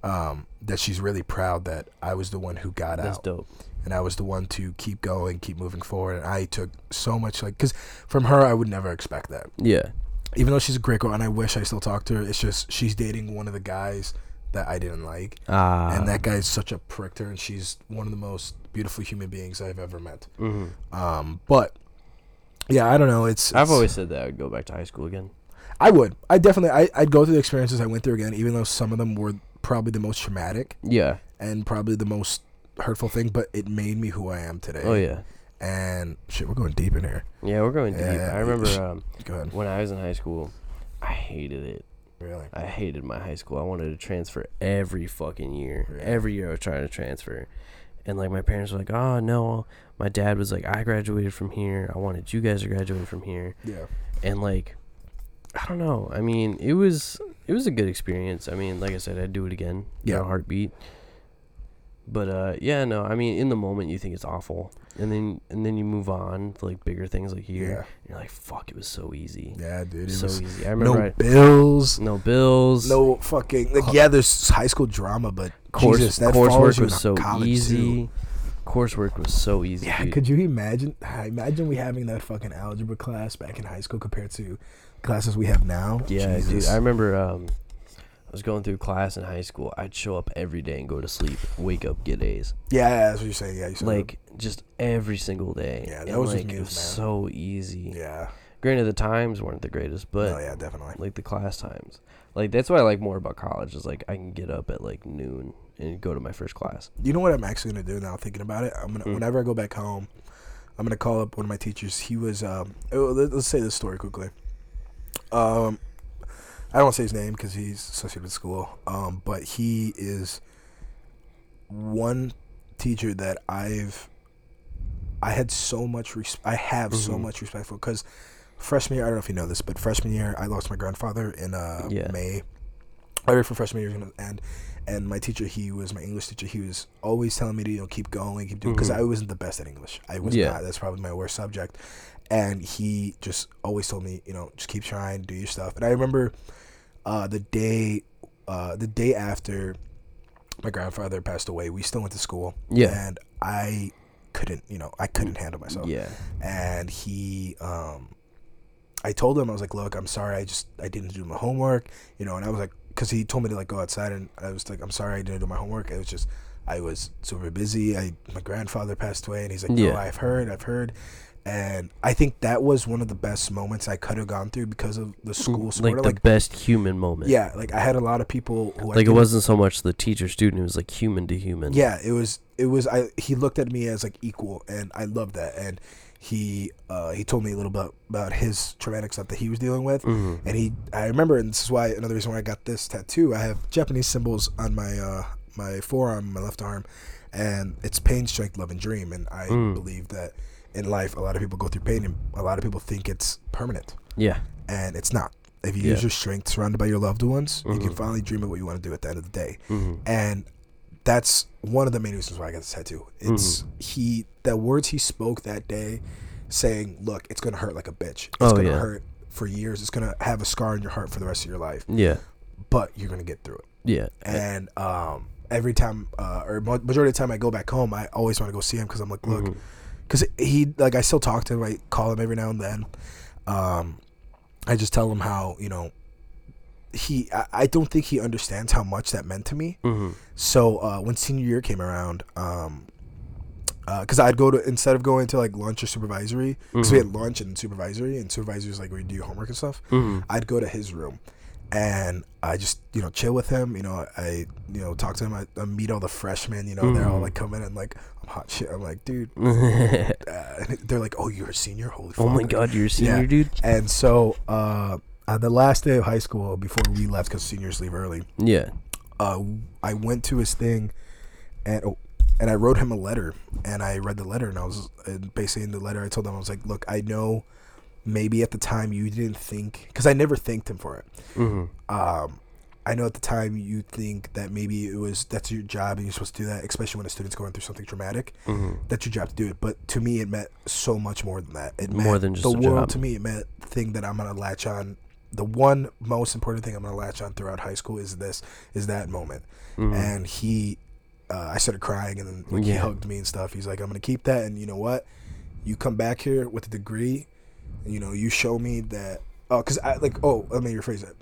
that she's really proud that I was the one who got out. That's dope. And I was the one to keep going, keep moving forward. And I took so much, like, because from her, I would never expect that. Yeah. Even though she's a great girl, and I wish I still talked to her, it's just she's dating one of the guys that I didn't like, and that guy's such a prick to her, and she's one of the most beautiful human beings I've ever met. But yeah, I don't know. I've always said that I would go back to high school again. I would. I'd go through the experiences I went through again, even though some of them were probably the most traumatic. Yeah. And probably the most hurtful thing, but it made me who I am today. Oh yeah. And shit, we're going deep in here. Yeah, we're going deep. I remember go ahead. When I was in high school, I hated it. Really? I hated my high school. I wanted to transfer every fucking year. Really? Every year I was trying to transfer. And, like, my parents were like, oh, no. My dad was like, I graduated from here. I wanted you guys to graduate from here. Yeah. And, like, I don't know. I mean, it was a good experience. I mean, like I said, I'd do it again. Yeah. In a heartbeat. But, yeah, no, I mean, in the moment you think it's awful. And then you move on to, like, bigger things like here. Yeah. And you're like, fuck, it was so easy. Yeah, dude. It was so easy. I remember. No bills. No fucking. Like, yeah, there's high school drama, but Jesus, that coursework was so easy. Coursework was so easy. Yeah, dude. Could you imagine? Imagine we having that fucking algebra class back in high school compared to classes we have now. Yeah, Jesus. Dude. I remember I was going through class in high school. I'd show up every day and go to sleep, wake up, get A's. Yeah, that's what you're saying. Yeah, like that. Just every single day. Yeah, that was like, it was so easy. Yeah. Granted, the times weren't the greatest, but oh yeah, definitely. Like the class times, like that's what I like more about college is like I can get up at like noon and go to my first class. You know what I'm actually gonna do now? Thinking about it, I'm gonna whenever I go back home, I'm gonna call up one of my teachers. He was let's say this story quickly. I don't want to say his name because he's associated with school, but he is one teacher that I have so much respect for, because freshman year, I don't know if you know this, but freshman year I lost my grandfather in May. I waited for freshman year to end, and my teacher, he was my English teacher. He was always telling me to keep going, keep doing, because I wasn't the best at English. I was not. That's probably my worst subject. And he just always told me, just keep trying, do your stuff. And I remember the day after my grandfather passed away, we still went to school. Yeah. And I couldn't handle myself. Yeah. And he, I told him, I was like, look, I'm sorry. I didn't do my homework, and I was like, cause he told me to like go outside, and I was like, I'm sorry, I didn't do my homework. It was just, I was super busy. My grandfather passed away, and he's like, no, I've heard. And I think that was one of the best moments I could have gone through because of the school support. Like the best human moment. Yeah, like I had a lot of people who like it wasn't so much the teacher-student, it was like human to human. Yeah, he looked at me as like equal, and I loved that. And he told me a little bit about his traumatic stuff that he was dealing with. And I remember, and this is why another reason why I got this tattoo, I have Japanese symbols on my my forearm, my left arm, and it's pain, strength, love, and dream. And I believe that in life, a lot of people go through pain, and a lot of people think it's permanent. Yeah. And it's not. If you use your strength surrounded by your loved ones, you can finally dream of what you want to do at the end of the day. And that's one of the main reasons why I got this tattoo. It's the words he spoke that day saying, look, it's going to hurt like a bitch. It's going to hurt for years. It's going to have a scar in your heart for the rest of your life. Yeah. But you're going to get through it. Yeah. And every time, or majority of the time I go back home, I always want to go see him because I'm like, look, because he, like, I still talk to him. I call him every now and then. I just tell him how, I don't think he understands how much that meant to me. So when senior year came around, because I'd go to, instead of going to, like, lunch or supervisory, because we had lunch and supervisory, is, like, where you do your homework and stuff, I'd go to his room. And I just, chill with him, I, talk to him. I meet all the freshmen, they're all like coming and like, I'm hot shit. I'm like, dude. They're like, oh, you're a senior? Holy fuck. Oh my God, you're a senior, dude? And so on the last day of high school, before we left, because seniors leave early. Yeah. I went to his thing and I wrote him a letter, and I read the letter, and I was basically in the letter. I told him, I was like, look, I know. Maybe at the time you didn't think, because I never thanked him for it. I know at the time you think that maybe it was, that's your job and you're supposed to do that, especially when a student's going through something traumatic. Mm-hmm. That's your job to do it. But to me, it meant so much more than that. It meant more than just the world to me. It meant the thing that I'm going to latch on. The one most important thing I'm going to latch on throughout high school is this, is that moment. Mm-hmm. And he, I started crying, and then he hugged me and stuff. He's like, I'm going to keep that. And you know what? You come back here with a degree, and, you know, you show me that. Oh, because I like, oh, let me rephrase that.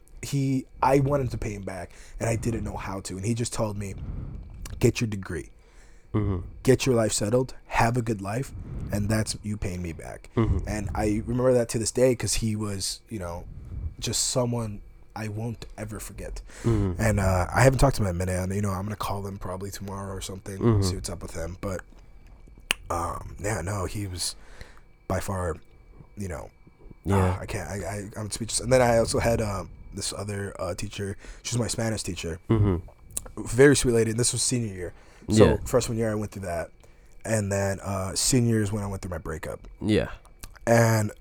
I wanted to pay him back, and I didn't know how to, and he just told me, get your degree, mm-hmm. get your life settled, have a good life, and that's you paying me back. Mm-hmm. And I remember that to this day, because he was, you know, just someone I won't ever forget. Mm-hmm. And I haven't talked to him in a minute, and, you know, I'm gonna call him probably tomorrow or something, mm-hmm. see what's up with him. But yeah, no, he was by far, you know, I can't, I'm speechless. And then I also had this other teacher. She's my Spanish teacher. Mm-hmm. Very sweet lady. And this was senior year. So freshman year I went through that. And then senior year is when I went through my breakup. Yeah. And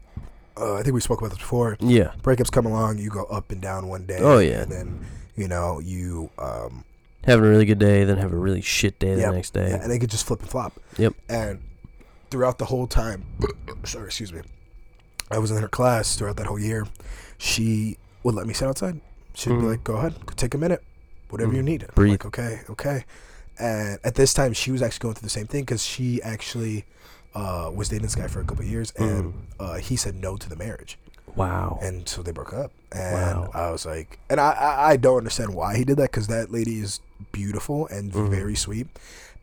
I think we spoke about this before. Yeah. Breakups come along. You go up and down one day. Oh, yeah. And then, you know, you have a really good day, then have a really shit day the next day. Yeah, and they could just flip and flop. Yep. And throughout the whole time, sorry, excuse me, I was in her class throughout that whole year. She would let me sit outside. She'd be like, go ahead, take a minute, whatever you need. I'm like, okay. And at this time, she was actually going through the same thing, because she actually was dating this guy for a couple of years, and he said no to the marriage. Wow. And so they broke up. And I was like, and I don't understand why he did that, because that lady is beautiful and very sweet.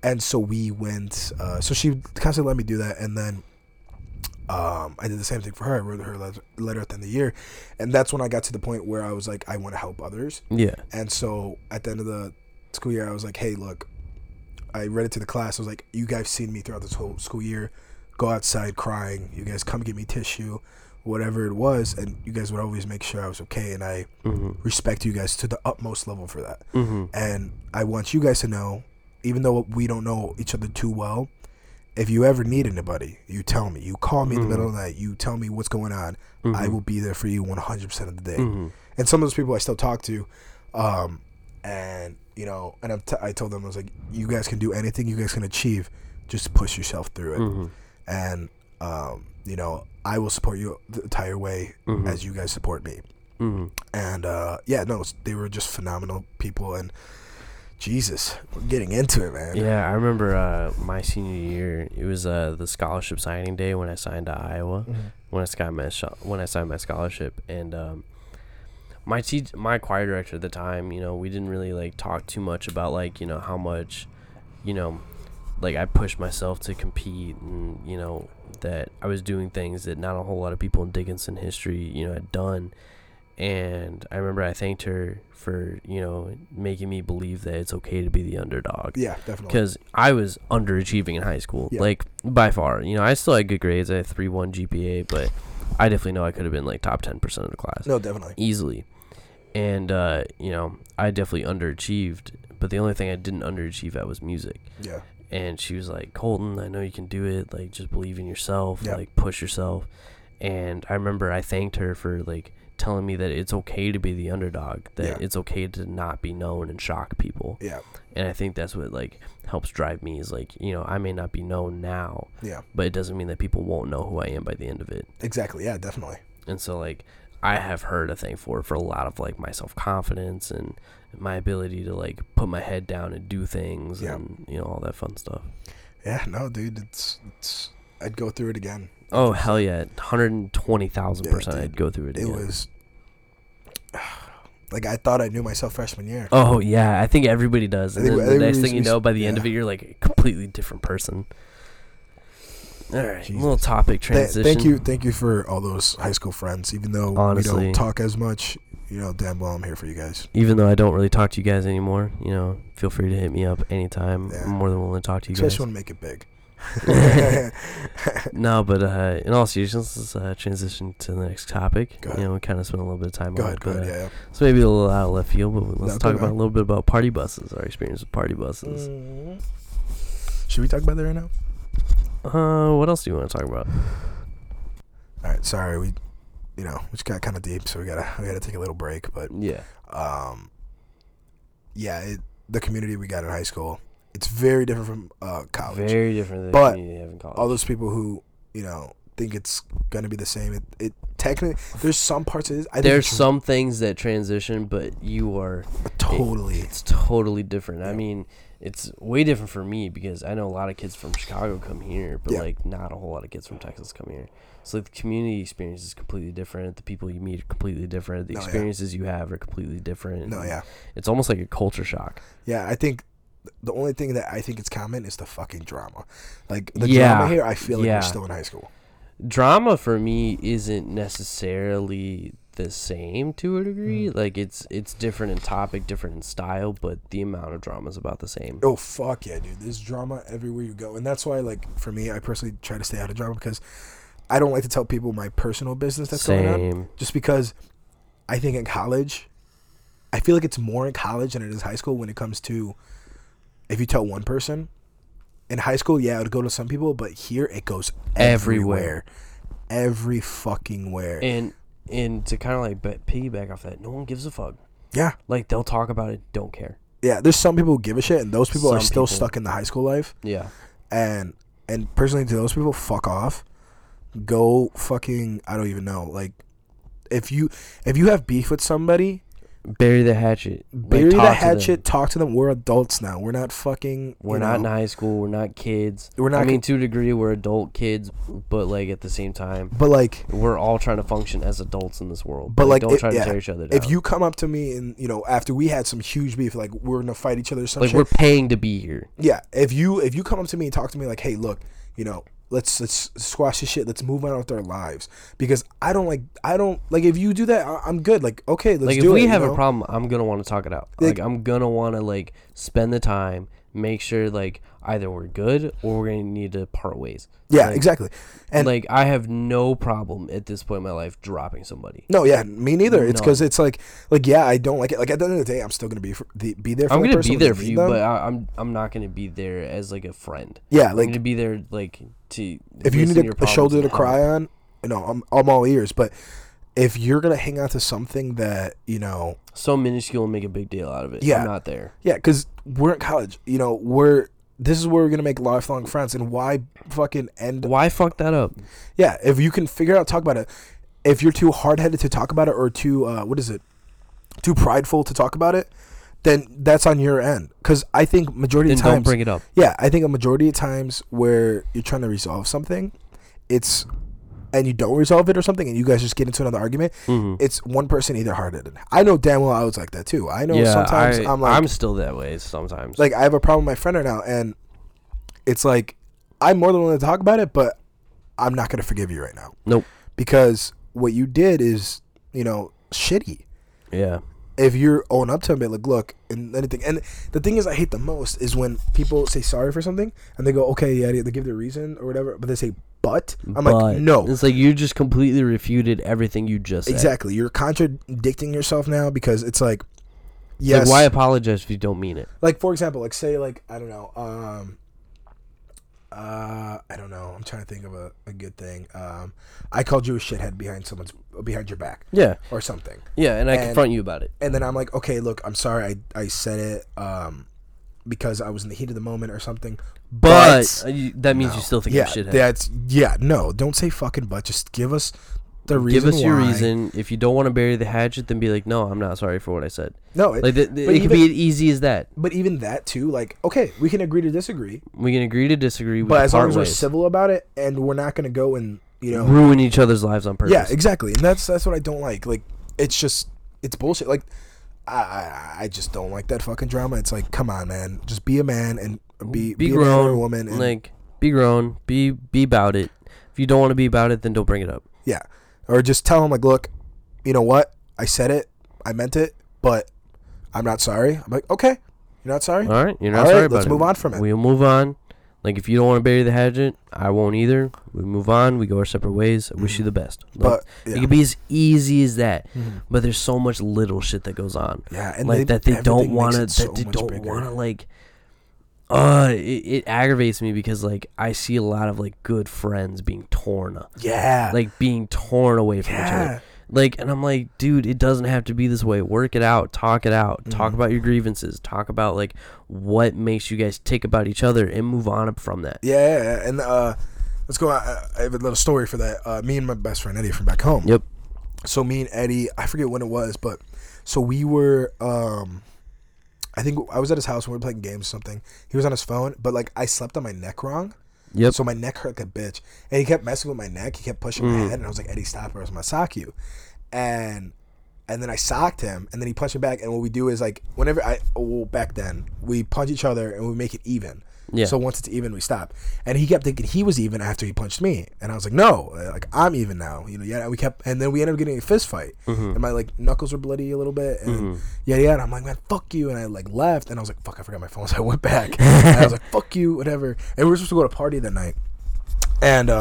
And so we went, so she constantly let me do that, and then I did the same thing for her. I wrote her letter at the end of the year. And that's when I got to the point where I was like, I want to help others. Yeah. And so at the end of the school year, I was like, hey, look, I read it to the class. I was like, you guys seen me throughout this whole school year, go outside crying. You guys come get me tissue, whatever it was. And you guys would always make sure I was okay. And I respect you guys to the utmost level for that. Mm-hmm. And I want you guys to know, even though we don't know each other too well, if you ever need anybody, you tell me. You call me in the middle of the night. You tell me what's going on. I will be there for you 100% of the day. And some of those people I still talk to, and you know, and I told them, I was like, you guys can do anything. You guys can achieve. Just push yourself through it. And you know, I will support you the entire way as you guys support me. And yeah, no, they were just phenomenal people. And Jesus, we're getting into it, man. Yeah, I remember my senior year, it was the scholarship signing day when I signed to Iowa, when I signed my scholarship. And my choir director at the time, you know, we didn't really, like, talk too much about, like, you know, how much, you know, like, I pushed myself to compete, and, you know, that I was doing things that not a whole lot of people in Dickinson history, you know, had done. And I remember I thanked her for, you know, making me believe that it's okay to be the underdog. Yeah, definitely. Because I was underachieving in high school, like, by far. You know, I still had good grades. I had 3.1 GPA, but I definitely know I could have been, like, top 10% of the class. No, definitely. Easily. And, you know, I definitely underachieved, but the only thing I didn't underachieve at was music. Yeah. And she was like, Colton, I know you can do it. Like, just believe in yourself. Yeah. Like, push yourself. And I remember I thanked her for, like, telling me that it's okay to be the underdog, that it's okay to not be known and shock people. Yeah. And I think that's what, like, helps drive me, is, like, you know, I may not be known now, but it doesn't mean that people won't know who I am by the end of it. Exactly. Yeah, definitely. And so, like, I have her to thank for a lot of, like, my self-confidence and my ability to, like, put my head down and do things and, you know, all that fun stuff. Yeah, no, dude, it's I'd go through it again. Oh, hell yeah. 120,000%, I'd go through it again. It was, like, I thought I knew myself freshman year. Oh, yeah. I think everybody does. And then the next thing you know, by the end of it, you're, like, a completely different person. All right. Jesus. Little topic transition. Thank you for all those high school friends. Even though we don't talk as much, you know, damn well I'm here for you guys. Even though I don't really talk to you guys anymore, you know, feel free to hit me up anytime. Yeah. I'm more than willing to talk to you guys. I just want to make it big. No, but in all seriousness, let's transition to the next topic. You know, we kind of spent a little bit of time on it. Go ahead. So maybe a little out of left field, but let's talk about a little bit about party buses, our experience with party buses. Should we talk about that right now? What else do you want to talk about? All right, sorry, we just got kind of deep, so we gotta take a little break. But yeah, yeah, the community we got in high school, it's very different from college. Very different than the community you have in college. All those people who, you know, think it's going to be the same. It technically, there's some parts of it. There's some things that transition, but you are... It's totally different. Yeah. I mean, it's way different for me because I know a lot of kids from Chicago come here, but, like, not a whole lot of kids from Texas come here. So, like, the community experience is completely different. The people you meet are completely different. The experiences you have are completely different. No, yeah. It's almost like a culture shock. Yeah, I think... The only thing that I think it's common is the fucking drama. Like, the drama here, I feel like we're still in high school. Drama, for me, isn't necessarily the same to a degree. Like, it's different in topic, different in style, but the amount of drama is about the same. Oh, fuck yeah, dude. There's drama everywhere you go. And that's why, like, for me, I personally try to stay out of drama because I don't like to tell people my personal business that's going on. Just because I think in college, I feel like it's more in college than it is high school when it comes to... If you tell one person, in high school, yeah, it would go to some people, but here it goes everywhere. Every fucking where. And to kind of like piggyback off that, no one gives a fuck. Yeah. Like, they'll talk about it, don't care. Yeah, there's some people who give a shit, and those people are still stuck in the high school life. Yeah. And personally, to those people, fuck off. Go fucking, I don't even know. Like, if you have beef with somebody... Bury the hatchet. Bury the hatchet. Talk to them. We're adults now. We're not fucking. We're not in high school. We're not kids. We're not. I mean, to a degree, we're adult kids, but like at the same time, but like we're all trying to function as adults in this world. But like, don't try to tear each other down. If you come up to me and you know after we had some huge beef, like we're gonna fight each other or something. Like we're paying to be here. Yeah. If you come up to me and talk to me like, hey, look, you know. Let's squash this shit. Let's move on with our lives because I don't like if you do that. I'm good. Like okay, let's do it. Like if we have a problem, I'm gonna want to talk it out. Like I'm gonna want to like spend the time, make sure like either we're good or we're gonna need to part ways. Yeah, like, exactly. And like I have no problem at this point in my life dropping somebody. No, yeah, me neither. It's because it's like yeah, I don't like it. Like at the end of the day, I'm still gonna be there. For I'm gonna be there for you, but I'm not gonna be there as like a friend. Yeah, like I'm gonna be there like. If you need a shoulder to cry on, no, I'm all ears. But if you're gonna hang out to something that you know, so minuscule and make a big deal out of it, yeah, I'm not there. Yeah, because we're in college. You know, this is where we're gonna make lifelong friends. And why fucking end? Why fuck that up? Yeah, if you can figure out, talk about it. If you're too hard headed to talk about it, or too too prideful to talk about it, then that's on your end. Because I think majority of times... Then don't bring it up. Yeah, I think a majority of times where you're trying to resolve something, it's... And you don't resolve it or something, and you guys just get into another argument, it's one person either hard-headed. I know damn well I was like that, too. I know sometimes I'm like... I'm still that way sometimes. Like, I have a problem with my friend right now, and it's like, I'm more than willing to talk about it, but I'm not going to forgive you right now. Nope. Because what you did is, you know, shitty. Yeah. If you're own up to him, like, look, and anything. And the thing is I hate the most is when people say sorry for something, and they go, okay, yeah, they give their reason or whatever, but they say, but? Like, no. It's like you just completely refuted everything you just said. Exactly. You're contradicting yourself now because it's like, yes. Like, why apologize if you don't mean it? Like, for example, like, say, like, I don't know. I don't know. I'm trying to think of a good thing. I called you a shithead behind your back. Yeah. Or something. Yeah, and I confront you about it. And then I'm like, okay, look, I'm sorry I said it because I was in the heat of the moment or something. But that means you still think I'm shithead. Don't say fucking but. Just give us the reason. Give us your reason. If you don't want to bury the hatchet, then be like, no, I'm not sorry for what I said. No, it could be as easy as that. But even that too, like, okay, we can agree to disagree. But as long as we're civil about it, and we're not going to go and you know ruin each other's lives on purpose. Yeah, exactly. And that's what I don't like. Like, it's just it's bullshit. Like, I just don't like that fucking drama. It's like, come on, man, just be a man and be grown, a man or a woman. And like, be grown, be about it. If you don't want to be about it, then don't bring it up. Yeah. Or just tell him, like, look, you know what? I said it. I meant it. But I'm not sorry. I'm like, okay. You're not sorry? All right. You're not sorry about it. Let's move on from it. We'll move on. Like, if you don't want to bury the hatchet, I won't either. We move on. We go our separate ways. I wish you the best. Like, but it could be as easy as that. But there's so much little shit that goes on. Yeah. And like, they don't want to, like... It aggravates me because like I see a lot of like good friends being torn away from each other. Like, and I'm like, dude, it doesn't have to be this way. Work it out. Talk it out. Mm-hmm. Talk about your grievances. Talk about, like, what makes you guys tick about each other and move on from that. Yeah, and let's go. I have a little story for that. Me and my best friend, Eddie, from back home. Yep. So me and Eddie, I forget when it was, but so we were, I think I was at his house when we were playing games or something. He was on his phone, but, like, I slept on my neck wrong. Yep. So my neck hurt like a bitch. And he kept messing with my neck. He kept pushing my head. And I was like, Eddie, stop, or else I'm going to sock you. And then I socked him. And then he punched me back. And what we do is, like, whenever back then, we punch each other and we make it even. Yeah. So once it's even, we stop. And he kept thinking he was even after he punched me. And I was like, no, like, I'm even now. You know, yeah. And then we ended up getting a fist fight. Mm-hmm. And my, like, knuckles were bloody a little bit. And yeah. And I'm like, man, fuck you. And I, like, left. And I was like, fuck, I forgot my phone. So I went back. And I was like, fuck you, whatever. And we were supposed to go to a party that night. And,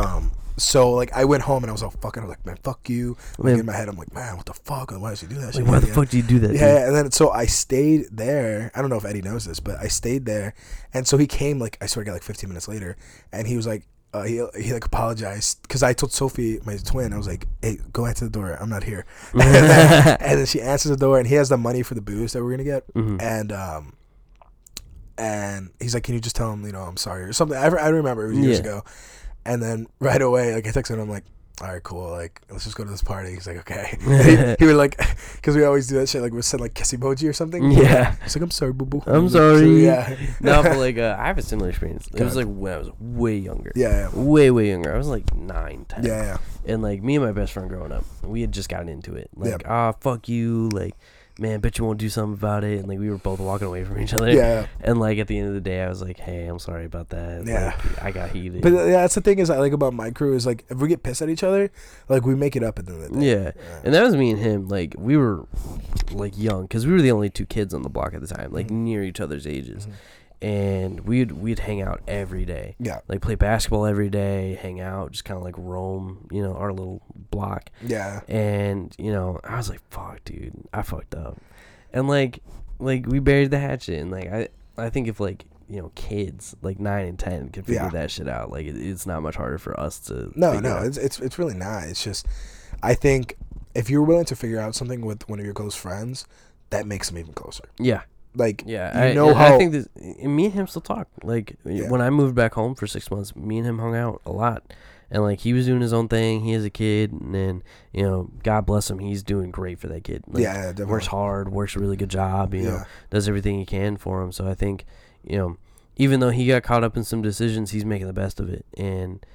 so, like, I went home and I was all fucking. I was like, man, fuck you. Like, in my head, I'm like, man, what the fuck? Why did you do that? Like, why the fuck did you do that? Yeah, dude? And then so I stayed there. I don't know if Eddie knows this, but I stayed there. And so he came, like, I swear to God, like 15 minutes later, and he was like, he like apologized because I told Sophie, my twin, I was like, hey, go answer the door. I'm not here. and then she answers the door, and he has the money for the booze that we're gonna get, and he's like, can you just tell him, you know, I'm sorry or something? I remember it was years ago. And then right away, like, I texted him, I'm like, all right, cool, like, let's just go to this party. He's like, okay. he would, like, because we always do that shit, like, we'll send, like, kiss emoji or something. Yeah. He's like, I'm sorry, boo-boo. I'm sorry. So, yeah. No, but, like, I have a similar experience. It was, like, when I was way younger. Yeah. Way younger. I was, like, 9, 10. Yeah. And, like, me and my best friend growing up, we had just gotten into it. Like, fuck you, like, man, bet you won't do something about it. And, like, we were both walking away from each other. Yeah. And, like, at the end of the day, I was like, hey, I'm sorry about that. Yeah. Like, I got heated. But, yeah, that's the thing is I like about my crew is, like, if we get pissed at each other, like, we make it up at the end of the day. Yeah. And that was me and him. Like, we were, like, young because we were the only two kids on the block at the time, like, near each other's ages. And we'd hang out every day. Yeah. Like, play basketball every day, hang out, just kind of, like, roam, you know, our little block. Yeah. And, you know, I was like, fuck, dude, I fucked up. And, like we buried the hatchet. And, like, I think if, like, you know, kids, like, 9 and 10 can figure that shit out, like, it's not much harder for us to figure out. It's really not. It's just, I think if you're willing to figure out something with one of your close friends, that makes them even closer. Yeah. Like, you know how I think this, me and him still talk. Like, when I moved back home for 6 months, me and him hung out a lot. And, like, he was doing his own thing. He has a kid. And then, you know, God bless him. He's doing great for that kid. Like, definitely. Works hard, works a really good job, you know, does everything he can for him. So I think, you know, even though he got caught up in some decisions, he's making the best of it. And,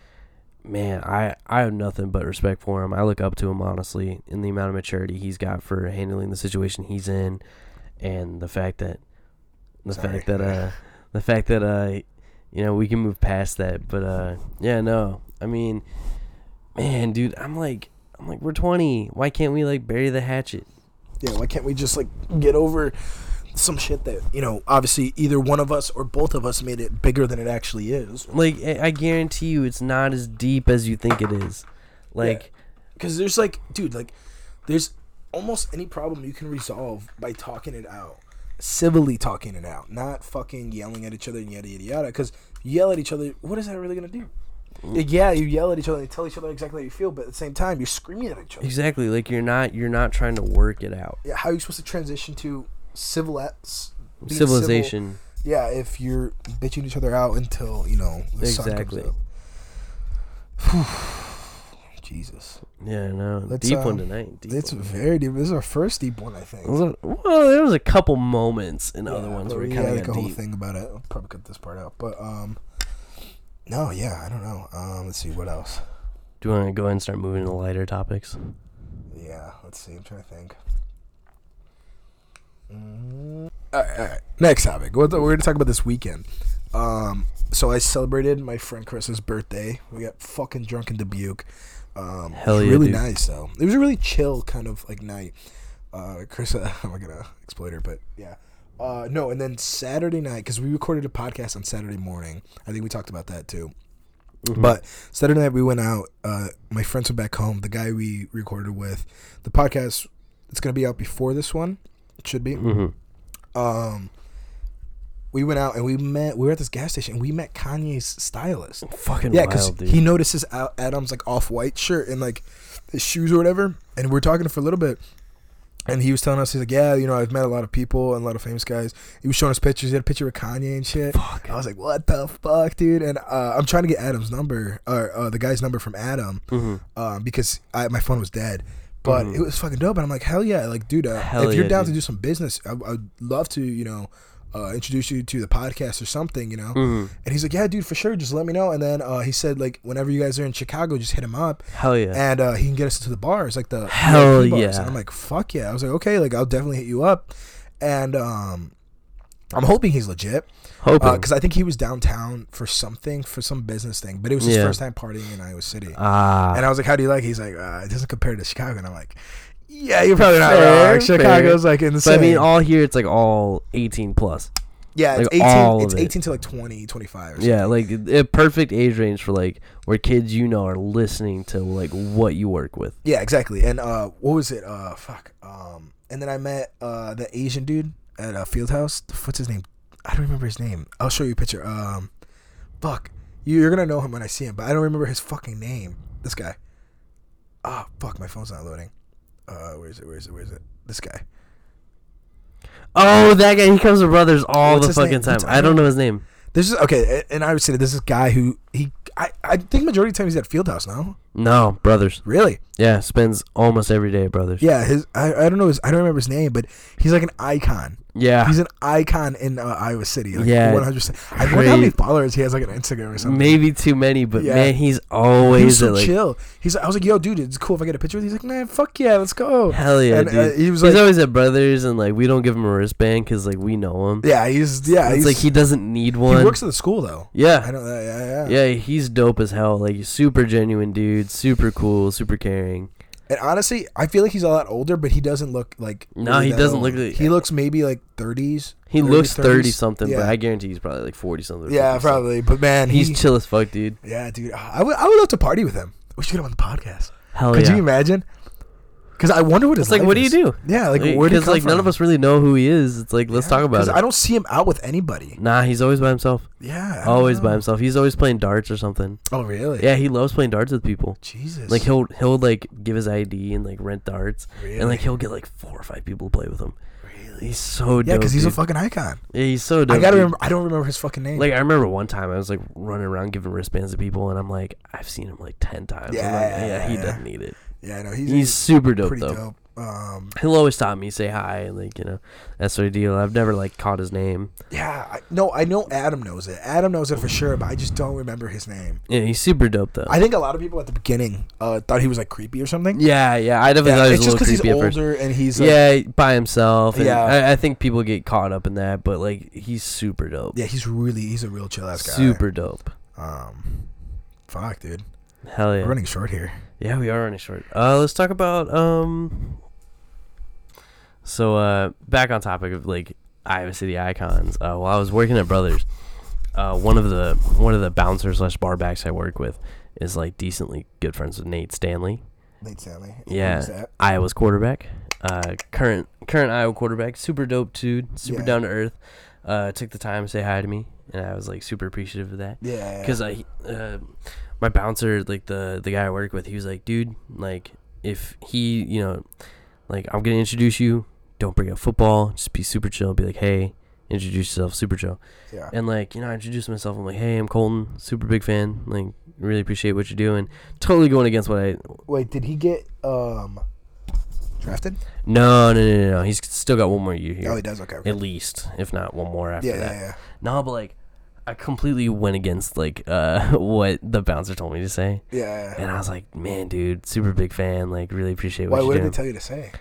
man, I have nothing but respect for him. I look up to him, honestly, in the amount of maturity he's got for handling the situation he's in. And the fact that you know, we can move past that, but I mean, man, dude, I'm like we're 20. Why can't we, like, bury the hatchet? Yeah, why can't we just, like, get over some shit that, you know, obviously either one of us or both of us made it bigger than it actually is. Like, I guarantee you, it's not as deep as you think it is. Like, because there's, like, dude, like, there's almost any problem you can resolve by talking it out, civilly talking it out, not fucking yelling at each other and yada yada yada. Because you yell at each other, what is that really gonna do? Yeah, you yell at each other and tell each other exactly how you feel, but at the same time, you're screaming at each other. Exactly, like, you're not trying to work it out. Yeah, how are you supposed to transition to civilization? Civil, yeah, if you're bitching each other out until, you know, the sun comes up. Jesus. Yeah, I know. Deep one tonight. It's very deep. This is our first deep one, I think. Well, there was a couple moments in other ones where it kind of got deep. Yeah, like a whole thing about it. I'll probably cut this part out. But, no, yeah, I don't know. Let's see, what else? Do you want to go ahead and start moving to lighter topics? Yeah, let's see. I'm trying to think. All right. Next topic. We're going to talk about this weekend. So I celebrated my friend Chris's birthday. We got fucking drunk in Dubuque. Hell yeah, really dude. Nice though. It was a really chill kind of, like, night. Chris, I'm not gonna exploit her, but yeah. No, and then Saturday night, because we recorded a podcast on Saturday morning. I think we talked about that too. Mm-hmm. But Saturday night we went out. My friends were back home. The guy we recorded with, the podcast, it's gonna be out before this one. It should be. Mm-hmm. we went out and we met. We were at this gas station and we met Kanye's stylist. Fucking yeah, because he notices Adam's like off-white shirt and like his shoes or whatever. And we were talking for a little bit. And he was telling us, he's like, yeah, you know, I've met a lot of people and a lot of famous guys. He was showing us pictures. He had a picture with Kanye and shit. Fuck. I was like, what the fuck, dude? And I'm trying to get Adam's number, or the guy's number from Adam, because my phone was dead. But it was fucking dope. And I'm like, hell yeah. Like, dude, if you're down to do some business, I'd love to, you know, introduce you to the podcast or something, you know? And he's like, yeah, dude, for sure. Just let me know. And then he said, like, whenever you guys are in Chicago, just hit him up. Hell yeah. And he can get us to the bars, like the hell bars. Yeah. And I'm like, fuck yeah. I was like, okay, like, I'll definitely hit you up. And I'm hoping he's legit. Because I think he was downtown for something, for some business thing. But it was his first time partying in Iowa City. And I was like, how do you like it? He's like, it doesn't compare to Chicago. And I'm like, yeah, you're probably not wrong. Chicago's like insane. But I mean, all here, it's like all 18 plus. Yeah, it's like 18. It's 18 to like 20, 25 or something. Yeah, like a perfect age range for like where kids, you know, are listening to like what you work with. Yeah, exactly. And what was it? And then I met the Asian dude at Fieldhouse. What's his name? I don't remember his name. I'll show you a picture. Fuck. You're going to know him when I see him, but I don't remember his fucking name. This guy. Oh, fuck. My phone's not loading. Where is it? This guy. Oh, that guy. He comes to Brothers all the fucking time. I don't know his name. This is okay. And I would say this is a guy who I think majority of the time he's at Fieldhouse now. No, Brothers. Really? Yeah, spends almost every day at Brothers. Yeah, I don't remember his name, but he's like an icon. Yeah, he's an icon in Iowa City. Like, yeah, 100%. I wonder how many followers he has, like on Instagram or something. Maybe too many, but man, he's always chill. I was like, yo, dude, it's cool if I get a picture with you. He's like, man, fuck yeah, let's go. Hell yeah, and, dude. He's always at Brothers, and like we don't give him a wristband because like we know him. Yeah, he's like he doesn't need one. He works at the school though. Yeah, I know that. Yeah, he's dope as hell. Like he's super genuine, dude. Super cool, super caring. And honestly, I feel like he's a lot older, but he doesn't look like... No, really he doesn't look... He looks maybe like 30s. He looks 30-something, but I guarantee he's probably like 40-something. Yeah, probably. But man, he's chill as fuck, dude. Yeah, dude. I would love to party with him. We should get him on the podcast. Hell yeah. Could you imagine? Because I wonder what his life is. It's like, what do you do? Yeah, like, where do you come from? Because none of us really know who he is. It's like, let's talk about it. Because I don't see him out with anybody. Nah, he's always by himself. Yeah. Always by himself. He's always playing darts or something. Oh, really? Yeah, he loves playing darts with people. Jesus. Like, he'll like, give his ID and, like, rent darts. Really? And, like, he'll get, like, 4 or 5 people to play with him. Really? He's so dope. Yeah, because he's a fucking icon. Yeah, he's so dope. I don't remember his fucking name. Like, I remember one time I was, like, running around giving wristbands to people, and I'm like, I've seen him, like, 10 times. Yeah, he doesn't need it. Yeah, I know. He's super dope, though. Dope. He'll always stop me, say hi, and, like, you know, that's the deal. I've never, like, caught his name. Yeah. I know Adam knows it. Adam knows it for sure, but I just don't remember his name. Yeah, he's super dope, though. I think a lot of people at the beginning thought he was, like, creepy or something. Yeah. I definitely thought he was a little creepy at first. It's just because he's older and he's, like... Yeah, by himself. And yeah. I think people get caught up in that, but, like, he's super dope. Yeah, he's a real chill-ass guy. Super dope. Fuck, dude. Hell yeah. We're running short here. Yeah, we are running short. Let's talk about back on topic of like Iowa City icons. While I was working at Brothers, one of the bouncers / bar backs I work with is like decently good friends with Nate Stanley. Nate Stanley. Yeah, Iowa's quarterback. Current Iowa quarterback. Super dope dude. Super down to earth. Took the time to say hi to me, and I was like super appreciative of that. Yeah. Because my bouncer, like the guy I work with, he was like, dude, like if he, you know, like I'm gonna introduce you, don't bring up football, just be super chill, be like, hey, introduce yourself, super chill. Yeah. And like, you know, I introduced myself, I'm like, hey, I'm Colton, super big fan, like really appreciate what you're doing. Totally going against what I... Wait, did he get drafted? No. He's still got one more year here. Oh, he does, okay. At least, if not one more after that. Yeah. No, but like I completely went against, like, what the bouncer told me to say. Yeah. And I was like, man, dude, super big fan. Like, really appreciate what you're doing. What did they tell you to say?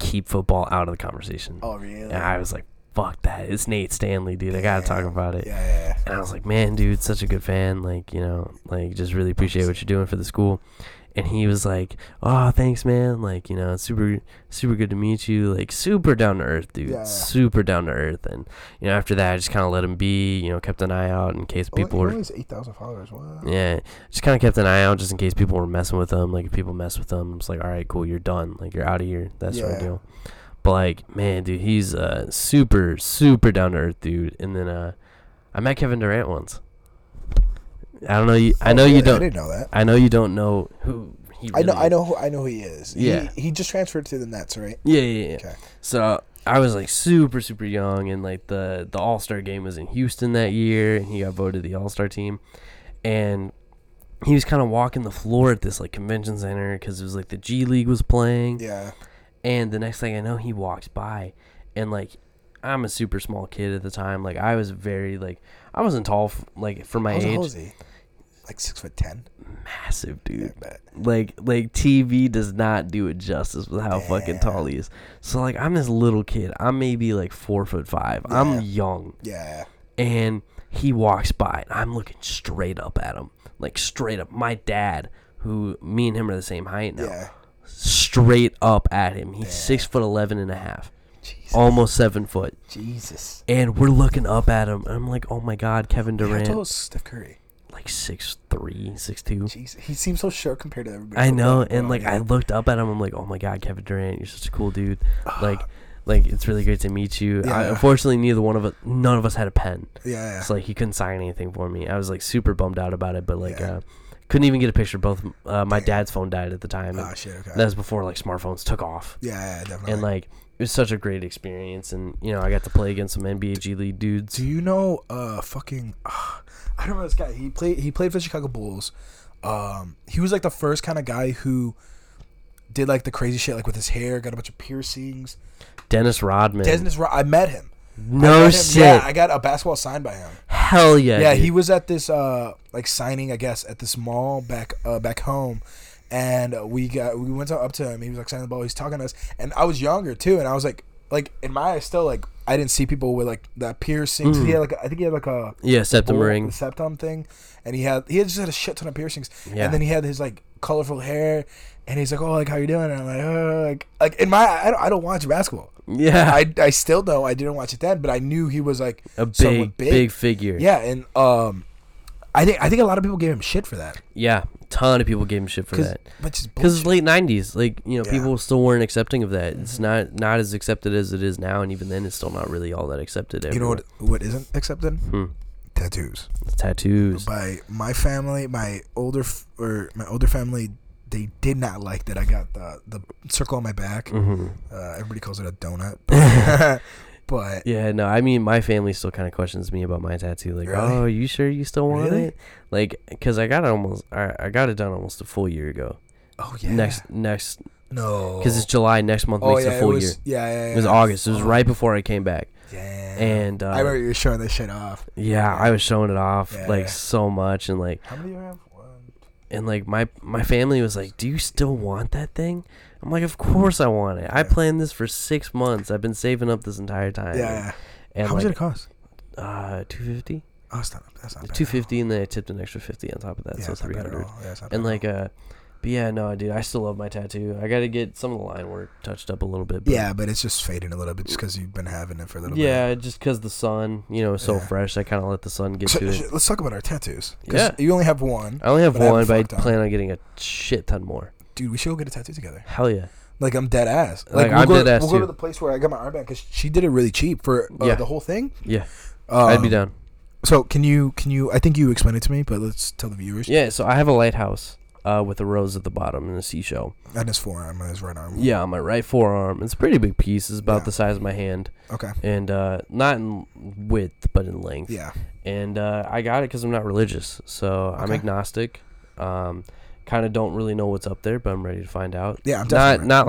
Keep football out of the conversation. Oh, really? And I was like, fuck that. It's Nate Stanley, dude. I got to talk about it. Yeah. And I was like, man, dude, such a good fan. Like, you know, like, just really appreciate what you're doing for the school. And he was like, oh, thanks, man. Like, you know, super, super good to meet you. Like, super down to earth, dude. Yeah. Super down to earth. And, you know, after that, I just kind of let him be, you know, kept an eye out in case people were... 8,000 followers. Wow. Yeah. Just kind of kept an eye out just in case people were messing with him. Like, if people mess with him, it's like, all right, cool, you're done. Like, you're out of here. That sort of deal. But, like, man, dude, he's super, super down to earth, dude. And then I met Kevin Durant once. I don't know. I didn't know that. I know you don't know who he really is. I know who he is. Yeah. He just transferred to the Nets, right? Yeah. Okay. So I was, like, super, super young, and, like, the All-Star game was in Houston that year, and he got voted the All-Star team. And he was kind of walking the floor at this, like, convention center because it was, like, the G League was playing. Yeah. And the next thing I know, he walks by, and, like, I'm a super small kid at the time. Like, I was very, like, I wasn't tall, like, for my age. How was he? Like, 6'10"? Massive, dude. Yeah, like, TV does not do it justice with how fucking tall he is. So, like, I'm this little kid. I'm maybe, like, 4'5". Yeah. I'm young. Yeah. And he walks by, and I'm looking straight up at him. Like, straight up. My dad, who, me and him are the same height now. Yeah. Straight up at him. He's 6'11.5". Jesus. Almost 7 foot. Jesus. And we're looking up at him. I'm like, oh my God, Kevin Durant. How tall is Steph Curry? Like 6'3", 6'2". Jeez, he seems so short compared to everybody. I know, and like I looked up at him. I'm like, oh my God, Kevin Durant, you're such a cool dude. Like it's really great to meet you. Yeah. Unfortunately, none of us had a pen. Yeah. So like he couldn't sign anything for me. I was like super bummed out about it, but like. Yeah. Couldn't even get a picture. Both my dad's phone died at the time. Oh, shit, okay. That was before, like, smartphones took off. Yeah, definitely. And, like, it was such a great experience. And, you know, I got to play against some NBA G League dudes. Do you know I don't know this guy. He played for the Chicago Bulls. He was, like, the first kind of guy who did, like, the crazy shit, like, with his hair, got a bunch of piercings. Dennis Rodman. I met him. No shit. Yeah, I got a basketball signed by him. Hell yeah. Yeah, dude. He was at this like signing, I guess, at this mall back home, and we went up to him. He was like signing the ball. He's talking to us, and I was younger too, and I was like in my eyes still, like I didn't see people with like that piercings. Mm. He had like a septum ring, the septum thing, and he had just had a shit ton of piercings, and then he had his like colorful hair. And he's like, oh, like, how you doing? And I'm like, oh, like in my, I don't watch basketball. Yeah. I still know I didn't watch it then, but I knew he was like a big figure. Yeah. And I think a lot of people gave him shit for that. Yeah. A ton of people gave him shit for that. Because it's late 90s. Like, you know, people still weren't accepting of that. Mm-hmm. It's not as accepted as it is now. And even then, it's still not really all that accepted. Everywhere. You know what isn't accepted? Hmm. Tattoos. By my family, my older family, they did not like that I got the circle on my back. Mm-hmm. Everybody calls it a donut. But yeah, no, I mean, my family still kind of questions me about my tattoo. Like, really? Oh, you sure you still want it? Like, because I got it done almost a full year ago. Oh, yeah. Next. No. Because it's July. Next month makes a full year. Yeah. It was August. It was right before I came back. Damn. And I remember you were showing this shit off. Yeah, I was showing it off, so much. And, like. How many do you have? And, like, my family was like, do you still want that thing? I'm like, of course I want it. I planned this for 6 months. I've been saving up this entire time. Yeah. And how much did it cost? $250. Oh, that's not bad. $250, and then I tipped an extra $50 on top of that, so it's $300. Yeah, it's not bad. And, like, but yeah, no, dude, I still love my tattoo. I got to get some of the line work touched up a little bit. But yeah, but it's just fading a little bit just because you've been having it for a little bit. Yeah, just because the sun, you know, is so fresh. I kind of let the sun get to it. Let's talk about our tattoos. Yeah. You only have one. I only have one, but I plan on getting a shit ton more. Dude, we should go get a tattoo together. Hell yeah. Like, I'm dead ass. We'll go to the place where I got my armband because she did it really cheap for the whole thing. Yeah. I'd be down. So can you, I think you explained it to me, but let's tell the viewers. Yeah, so I have a lighthouse. With a rose at the bottom and a seashell. On his forearm, on his right arm. Yeah, on my right forearm. It's a pretty big piece. It's about the size of my hand. Okay. And not in width, but in length. Yeah. And I got it because I'm not religious. So I'm agnostic. Kind of don't really know what's up there, but I'm ready to find out. Yeah, I'm definitely not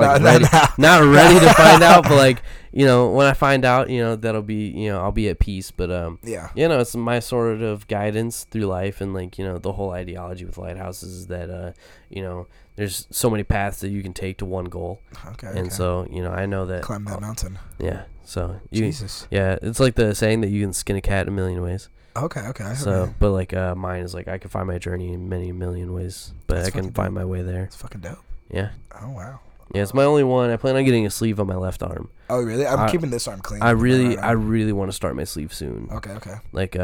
ready to find out, but like, you know, when I find out, you know, that'll be, you know, I'll be at peace. But you know, it's my sort of guidance through life, and like, you know, the whole ideology with lighthouses is that you know, there's so many paths that you can take to one goal. Okay. And so, you know, I know that climb that mountain. Yeah. So Jesus. Yeah, it's like the saying that you can skin a cat a million ways. Okay. So, but like mine is like I can find my journey in many million ways, but I can find my way there. It's fucking dope. Yeah. Oh wow. Yeah, it's my only one. I plan on getting a sleeve on my left arm. Oh really? I'm keeping this arm clean. I really want to start my sleeve soon. Okay. Like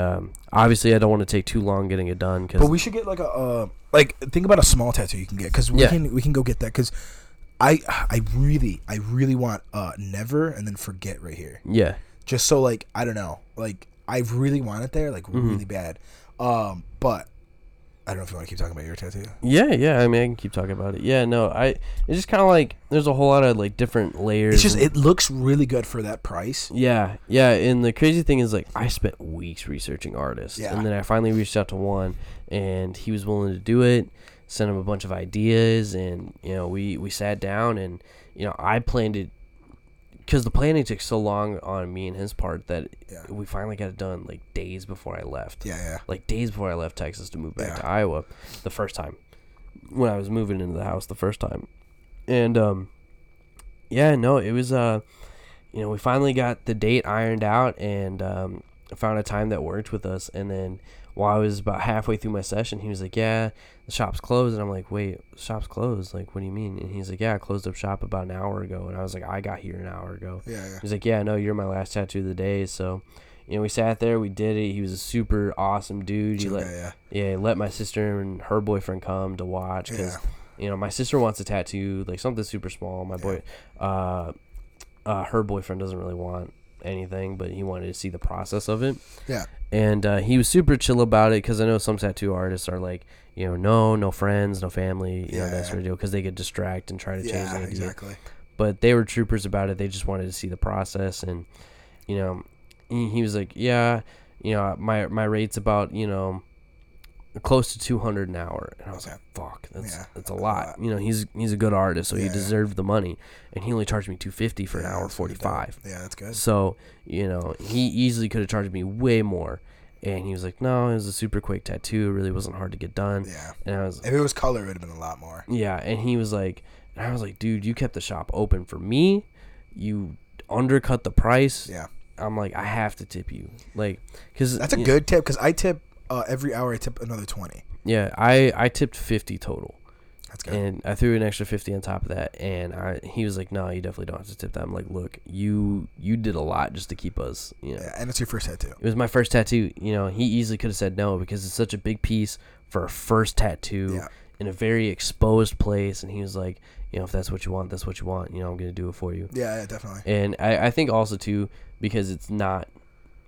obviously I don't want to take too long getting it done. But we should get like a like think about a small tattoo you can get because we can go get that because I really want never and then forget right here. Yeah. Just so like I don't know, like I really want it there, like mm-hmm. really bad. But I don't know if you want to keep talking about your tattoo. Yeah. I mean, I can keep talking about it. Yeah, no, it's just kind of like there's a whole lot of like different layers. It's just it looks really good for that price. Yeah. And the crazy thing is like I spent weeks researching artists, and then I finally reached out to one, and he was willing to do it. Sent him a bunch of ideas, and you know we sat down, and you know I planned it because the planning took so long on me and his part that we finally got it done like days before I left. Yeah. Like days before I left Texas to move back to Iowa, the first time when I was moving into the house the first time, and it was we finally got the date ironed out, and found a time that worked with us, and then. While I was about halfway through my session, he was like, yeah, the shop's closed. And I'm like, wait, the shop's closed? Like, what do you mean? And he's like, yeah, I closed up shop about an hour ago. And I was like, I got here an hour ago. Yeah. He's like, yeah, no, you're my last tattoo of the day. So, you know, we sat there. We did it. He was a super awesome dude. He let my sister and her boyfriend come to watch because, you know, my sister wants a tattoo, like something super small. My boy, her boyfriend doesn't really want anything, but he wanted to see the process of it. Yeah. And he was super chill about it because I know some tattoo artists are like, you know, no friends, no family, you know, that sort of deal because they get distracted and try to change the idea. Exactly. But they were troopers about it. They just wanted to see the process. And, you know, he was like, yeah, you know, my rate's about, you know, close to $200 an hour. And I was like, fuck, that's a lot. You know, he's a good artist, so he deserved the money. And he only charged me $250 for an hour 45. Yeah, that's good. So, you know, he easily could have charged me way more. And he was like, no, it was a super quick tattoo. It really wasn't hard to get done. Yeah. And I was, if it was color, it would have been a lot more. Yeah. And he was like, and I was like, dude, you kept the shop open for me. You undercut the price. Yeah. I'm like, I have to tip you. Like, because that's a good tip because I tip. Every hour I tip another 20. Yeah, I tipped 50 total. That's good. And I threw an extra 50 on top of that. And he was like, no, you definitely don't have to tip that. I'm like, look, you did a lot just to keep us. You know. Yeah, and it's your first tattoo. It was my first tattoo. You know, he easily could have said no because it's such a big piece for a first tattoo in a very exposed place. And he was like, you know, if that's what you want, that's what you want. You know, I'm going to do it for you. Yeah, definitely. And I think also, too, because it's not –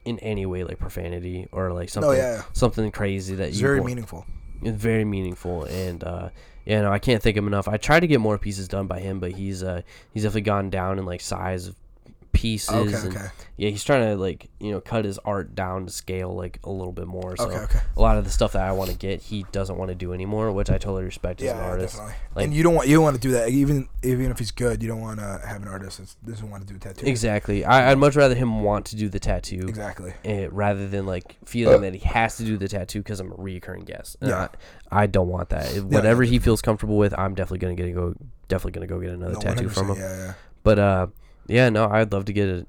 in any way like profanity or like something something crazy that it's you very want. Meaningful. It's very meaningful and I can't thank him enough. I tried to get more pieces done by him, but he's definitely gone down in like size of pieces. Okay. Yeah, he's trying to like, you know, cut his art down to scale like a little bit more. So a lot of the stuff that I want to get, he doesn't want to do anymore, which I totally respect as an artist. Like, and you don't want to do that even if he's good. You don't want to have an artist that doesn't want to do a tattoo. Exactly. I'd much rather him want to do the tattoo. Exactly. Rather than like feeling that he has to do the tattoo because I'm a recurring guest. Yeah. I don't want that. Whatever he feels comfortable with, I'm definitely gonna go get another tattoo from him. Yeah. But yeah, no, I'd love to get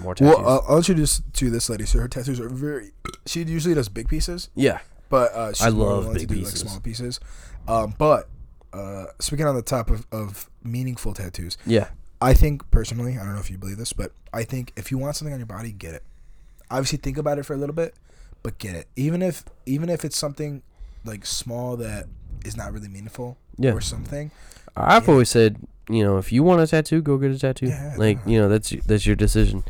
more tattoos. Well, I'll introduce you to this lady. So her tattoos are she usually does big pieces. Yeah. But she's I love big pieces. Like small pieces. But speaking on the top of meaningful tattoos. Yeah. I think personally, I don't know if you believe this, but I think if you want something on your body, get it. Obviously think about it for a little bit, but get it. Even if it's something like small that is not really meaningful or something. I've always said, you know, if you want a tattoo, go get a tattoo. Yeah, like, you know, that's your decision.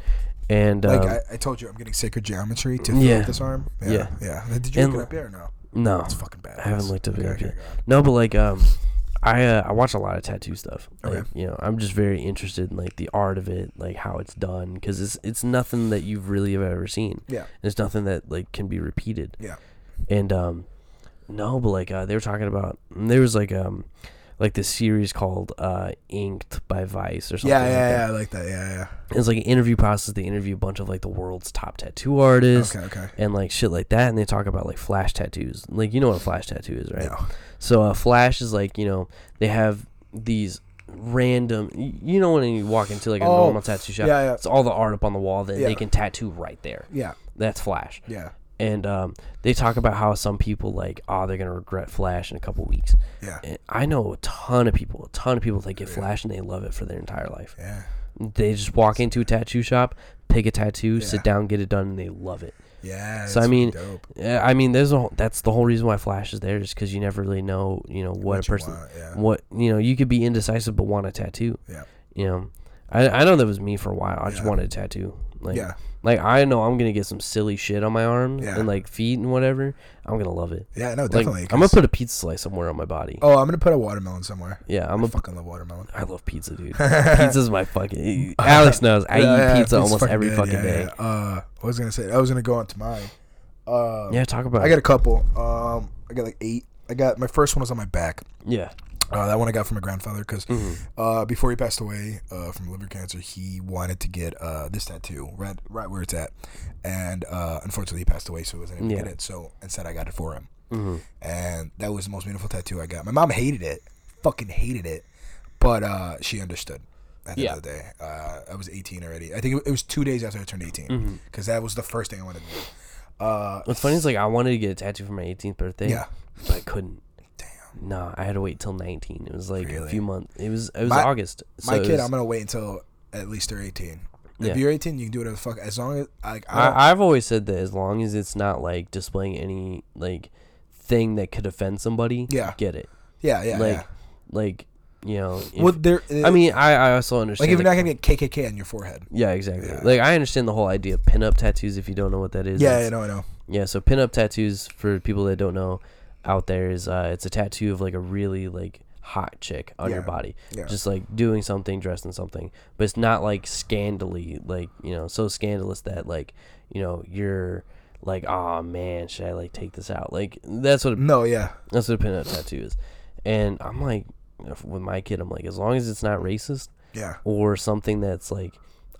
And like I told you, I'm getting sacred geometry to fill with this arm. Yeah. Did you look it up yet or no? No, it's fucking bad. I haven't looked up it yet. No, but like I watch a lot of tattoo stuff. Like, you know, I'm just very interested in like the art of it, like how it's done, because it's nothing that you've really ever seen. Yeah, it's nothing that like can be repeated. Yeah, and no, but like they were talking about there was like this series called Inked by Vice or something. Yeah, like that. Yeah. It's like an interview process. They interview a bunch of like the world's top tattoo artists. Okay. And like shit like that. And they talk about like flash tattoos. Like, you know what a flash tattoo is, right? Yeah. So a flash is like, you know, they have these random, you know, when you walk into like a normal tattoo shop, it's all the art up on the wall that they can tattoo right there. Yeah. That's flash. Yeah. And they talk about how some people like, they're going to regret flash in a couple weeks. Yeah. And I know a ton of people that get flash and they love it for their entire life. Yeah. They just walk into a tattoo shop, pick a tattoo, sit down, get it done, and they love it. Yeah, that's so I mean, really dope. I mean, there's a, that's the whole reason why Flash is there, just because you never really know, you know, what a person, want, what you could be indecisive but want a tattoo. Yeah, you know, I know that was me for a while. I just wanted a tattoo. Like, like I know I'm gonna get some silly shit on my arms and like feet and whatever. I'm gonna love it. Yeah, no, definitely. Like, I'm gonna put a pizza slice somewhere on my body. Oh, I'm gonna put a watermelon somewhere. Yeah, I fucking love watermelon. I love pizza, dude. Pizza's my fucking. Alex knows I eat pizza almost every fucking day. Yeah. I was gonna say I was gonna go on to mine. Yeah, talk about. I got a couple. I got like 8. I got my first one was on my back. Yeah. That one I got from my grandfather because before he passed away from liver cancer, he wanted to get this tattoo right where it's at, and unfortunately he passed away, so he wasn't able to get it. So instead, I got it for him, and that was the most beautiful tattoo I got. My mom hated it, fucking hated it, but she understood. At the end of the day, I was 18 already. I think it was 2 days after I turned 18 because that was the first thing I wanted to do. What's funny is like I wanted to get a tattoo for my 18th birthday, but I couldn't. No, I had to wait till 19. It was like a few months. It was August. So I'm gonna wait until at least they're 18. If you're 18, you can do whatever the fuck. As long as like I've always said that as long as it's not like displaying any like thing that could offend somebody. Yeah, get it. Yeah. Like you know. I also understand. Like if you're not gonna get KKK on your forehead. Yeah, exactly. Yeah. Like I understand the whole idea of pinup tattoos. If you don't know what that is. Yeah, I know. Yeah, so pinup tattoos for people that don't know. Out there is it's a tattoo of like a really like hot chick on your body, just like doing something, dressed in something, but it's not like scandally, like you know, so scandalous that like you know you're like, oh man, should I like take this out? Like that's what a pinup tattoo is. And I'm like, with my kid, I'm like, as long as it's not racist, or something that's like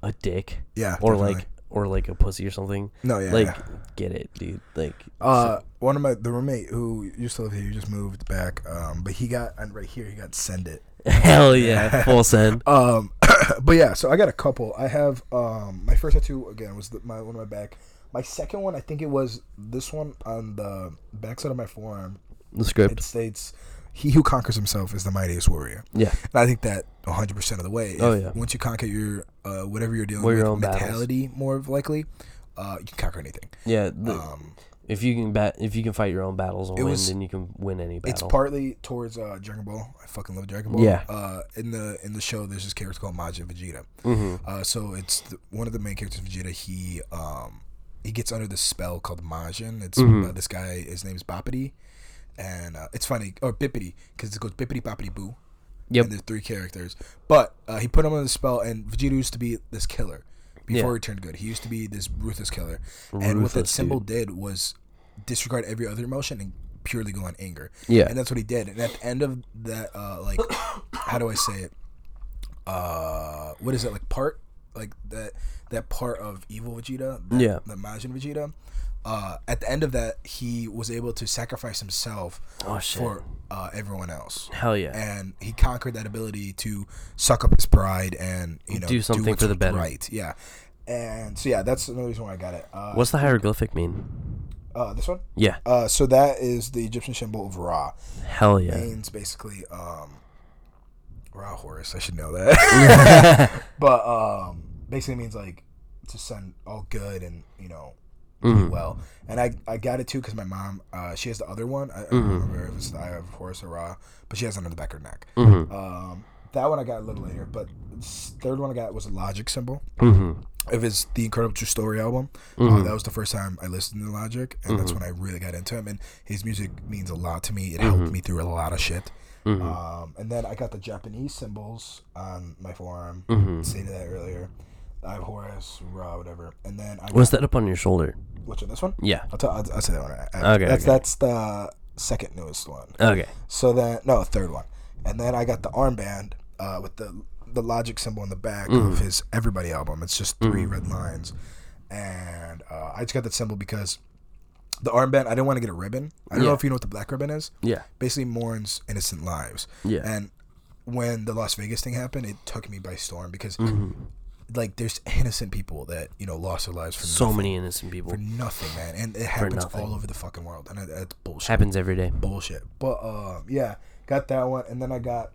a dick, or definitely. Or a pussy or something. No, yeah. Like, get it, dude. Like, one of the roommate who used to live here, he just moved back. But he got, and right here, he got send it. Hell yeah, full send. But yeah, so I got a couple. I have, my first tattoo, again, was my one on my back. My second one, I think it was this one on the backside of my forearm. The script. It states, he who conquers himself is the mightiest warrior. Yeah. And I think that 100% of the way. Once you conquer your, whatever you're dealing with, mentality, battles. More likely, you can conquer anything. Yeah. If you can fight your own battles and then you can win any battle. It's partly towards Dragon Ball. I fucking love Dragon Ball. Yeah. In the show, there's this character called Majin Vegeta. So it's one of the main characters, Vegeta. He gets under this spell called Majin. It's this guy, his name is Boppity. And it's funny, or Bippity, because it goes Bippity Boppity Boo. Yep. And there's 3 characters. But he put him on the spell, and Vegeta used to be this killer before he turned good. He used to be this ruthless killer. And what that symbol did was disregard every other emotion and purely go on anger. Yeah. And that's what he did. And at the end of that, how do I say it? What is it? Like part? Like that part of evil Vegeta? The Majin Vegeta? At the end of that, he was able to sacrifice himself for everyone else. Hell yeah! And he conquered that ability to suck up his pride and do something for the better. Right? Yeah. And so that's another reason why I got it. What's the hieroglyphic mean? This one? Yeah. So that is the Egyptian symbol of Ra. Hell yeah! It means basically Ra Horus. I should know that. But basically means like to send all good and well, and I got it too because my mom she has the other one. I don't remember if it's the Eye of Horus or Ra, but she has it on the back of her neck. That one I got a little later, but third one I got was a Logic symbol. If it's the Incredible True Story album, that was the first time I listened to Logic, and that's when I really got into him. And his music means a lot to me. It helped me through a lot of shit. And then I got the Japanese symbols on my forearm. Stated that earlier. I have Horus, Ra, whatever, and then what's that up on your shoulder? Which one? This one? Yeah, I'll say that one. Okay, that's the second newest one. Okay, so then third one, and then I got the armband with the Logic symbol on the back of his Everybody album. It's just 3 red lines, and I just got that symbol because the armband, I didn't want to get a ribbon. I don't know if you know what the black ribbon is. Yeah, basically mourns innocent lives. Yeah, and when the Las Vegas thing happened, it took me by storm because. Like there's innocent people that lost their lives for nothing. Many innocent people for nothing, man, and it happens all over the fucking world, and that's bullshit. Happens every day. Bullshit. But yeah, got that one, and then I got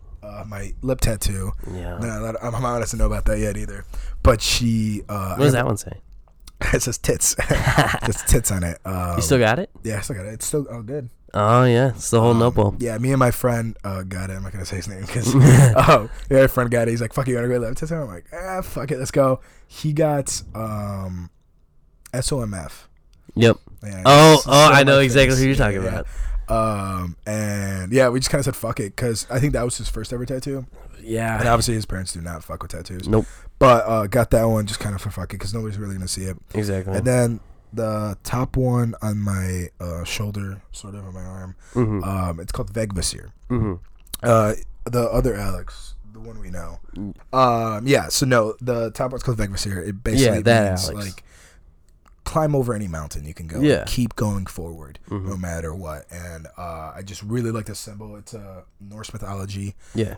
my lip tattoo. Yeah. No, I'm not honest to know about that yet either. But she... what does that one say? It says tits. There's tits on it. You still got it? Yeah, I still got it. It's still all good. Oh, yeah. It's the whole notebook. Yeah, me and my friend got it. I'm not going to say his name because... Yeah, my friend got it. He's like, fuck you, got a great lip tattoo. I'm like, fuck it. Let's go. He got SOMF. Yep. Yeah, I know exactly who you're talking about. And yeah, we just kind of said fuck it because I think that was his first ever tattoo. Yeah. And obviously his parents do not fuck with tattoos. Nope. But got that one just kind of for fuck it because nobody's really gonna see it. Exactly. And then the top one on my shoulder, sort of on my arm. Mm-hmm. It's called Vegvisir. Mm-hmm. The other Alex, the one we know. Yeah. So no, the top one's called Vegvisir. It basically means Alex. Like, climb over any mountain you can go. Yeah. Like, keep going forward, mm-hmm. no matter what. And I just really like this symbol. It's Norse mythology. Yeah.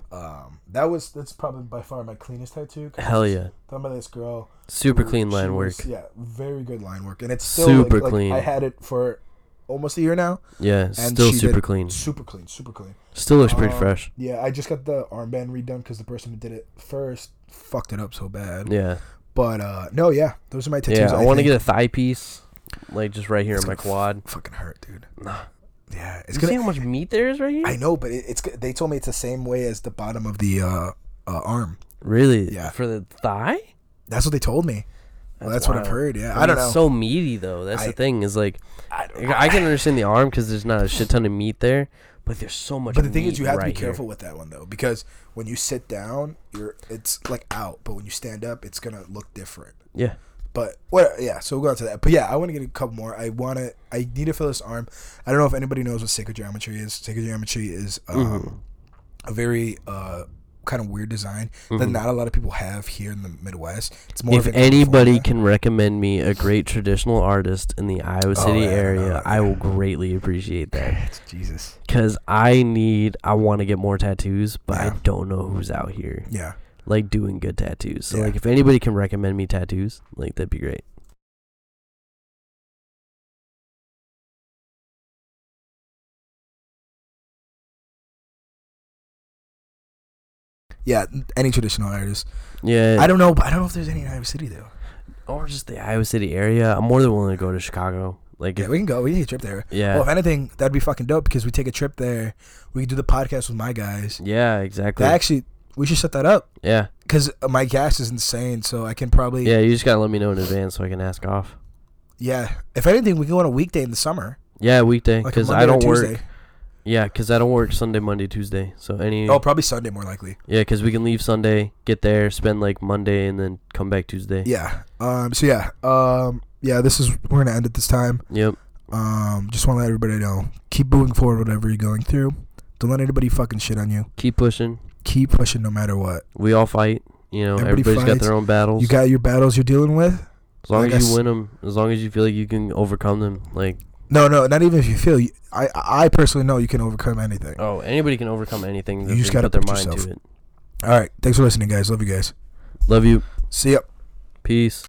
That's probably by far my cleanest tattoo. Hell yeah. Done by this girl. Super clean line work. Yeah, very good line work, and it's still super clean. I had it for almost a year now. Yeah, and still super clean. Super clean. Super clean. Still looks pretty fresh. Yeah, I just got the armband redone because the person who did it first fucked it up so bad. Yeah. But, no, yeah, those are my tattoos. Yeah, I want to get a thigh piece, like, just right here in my quad. Fucking hurt, dude. Nah. Yeah. It's you see how much meat there is right here? I know, but they told me it's the same way as the bottom of the arm. Really? Yeah. For the thigh? That's what they told me. That's what I've heard, yeah. I mean, I don't know. It's so meaty, though. That's the thing, is, like, I can understand the arm because there's not a shit ton of meat there. But there's so much. But the thing is, you have to be careful with that one though, because when you sit down, it's like out. But when you stand up, it's gonna look different. Yeah. But what? Yeah. So we'll go on to that. But yeah, I want to get a couple more. I need to fill this arm. I don't know if anybody knows what sacred geometry is. Sacred geometry is a very kind of weird design that not a lot of people have here in the Midwest. It's more. If anybody can recommend me a great traditional artist in the Iowa City area, I will greatly appreciate that. Jesus, because I want to get more tattoos, but I don't know who's out here. Yeah, like doing good tattoos. So like, if anybody can recommend me tattoos, like that'd be great. Yeah, any traditional artist. Yeah. I don't know if there's any in Iowa City though. Or just the Iowa City area. I'm more than willing to go to Chicago. Like, we can go. We can take a trip there. Yeah. Well, if anything, that'd be fucking dope because we take a trip there. We can do the podcast with my guys. Yeah, exactly. Actually, we should set that up. Yeah. Because my gas is insane, so I can probably. Yeah, you just gotta let me know in advance so I can ask off. Yeah. If anything, we can go on a weekday in the summer. Yeah, weekday because like I don't work. Yeah, because I don't work Sunday, Monday, Tuesday. So probably Sunday more likely. Yeah, because we can leave Sunday, get there, spend like Monday, and then come back Tuesday. Yeah. So yeah. We're gonna end it this time. Yep. Just want to let everybody know, keep moving forward, whatever you're going through. Don't let anybody fucking shit on you. Keep pushing. Keep pushing, no matter what. We all fight. You know, everybody's got their own battles. You got your battles you're dealing with. As long as you win them, as long as you feel like you can overcome them, like. No, not even if you feel. I personally know you can overcome anything. Oh, anybody can overcome anything. You just got to put their mind to it. All right. Thanks for listening, guys. Love you guys. Love you. See ya. Peace.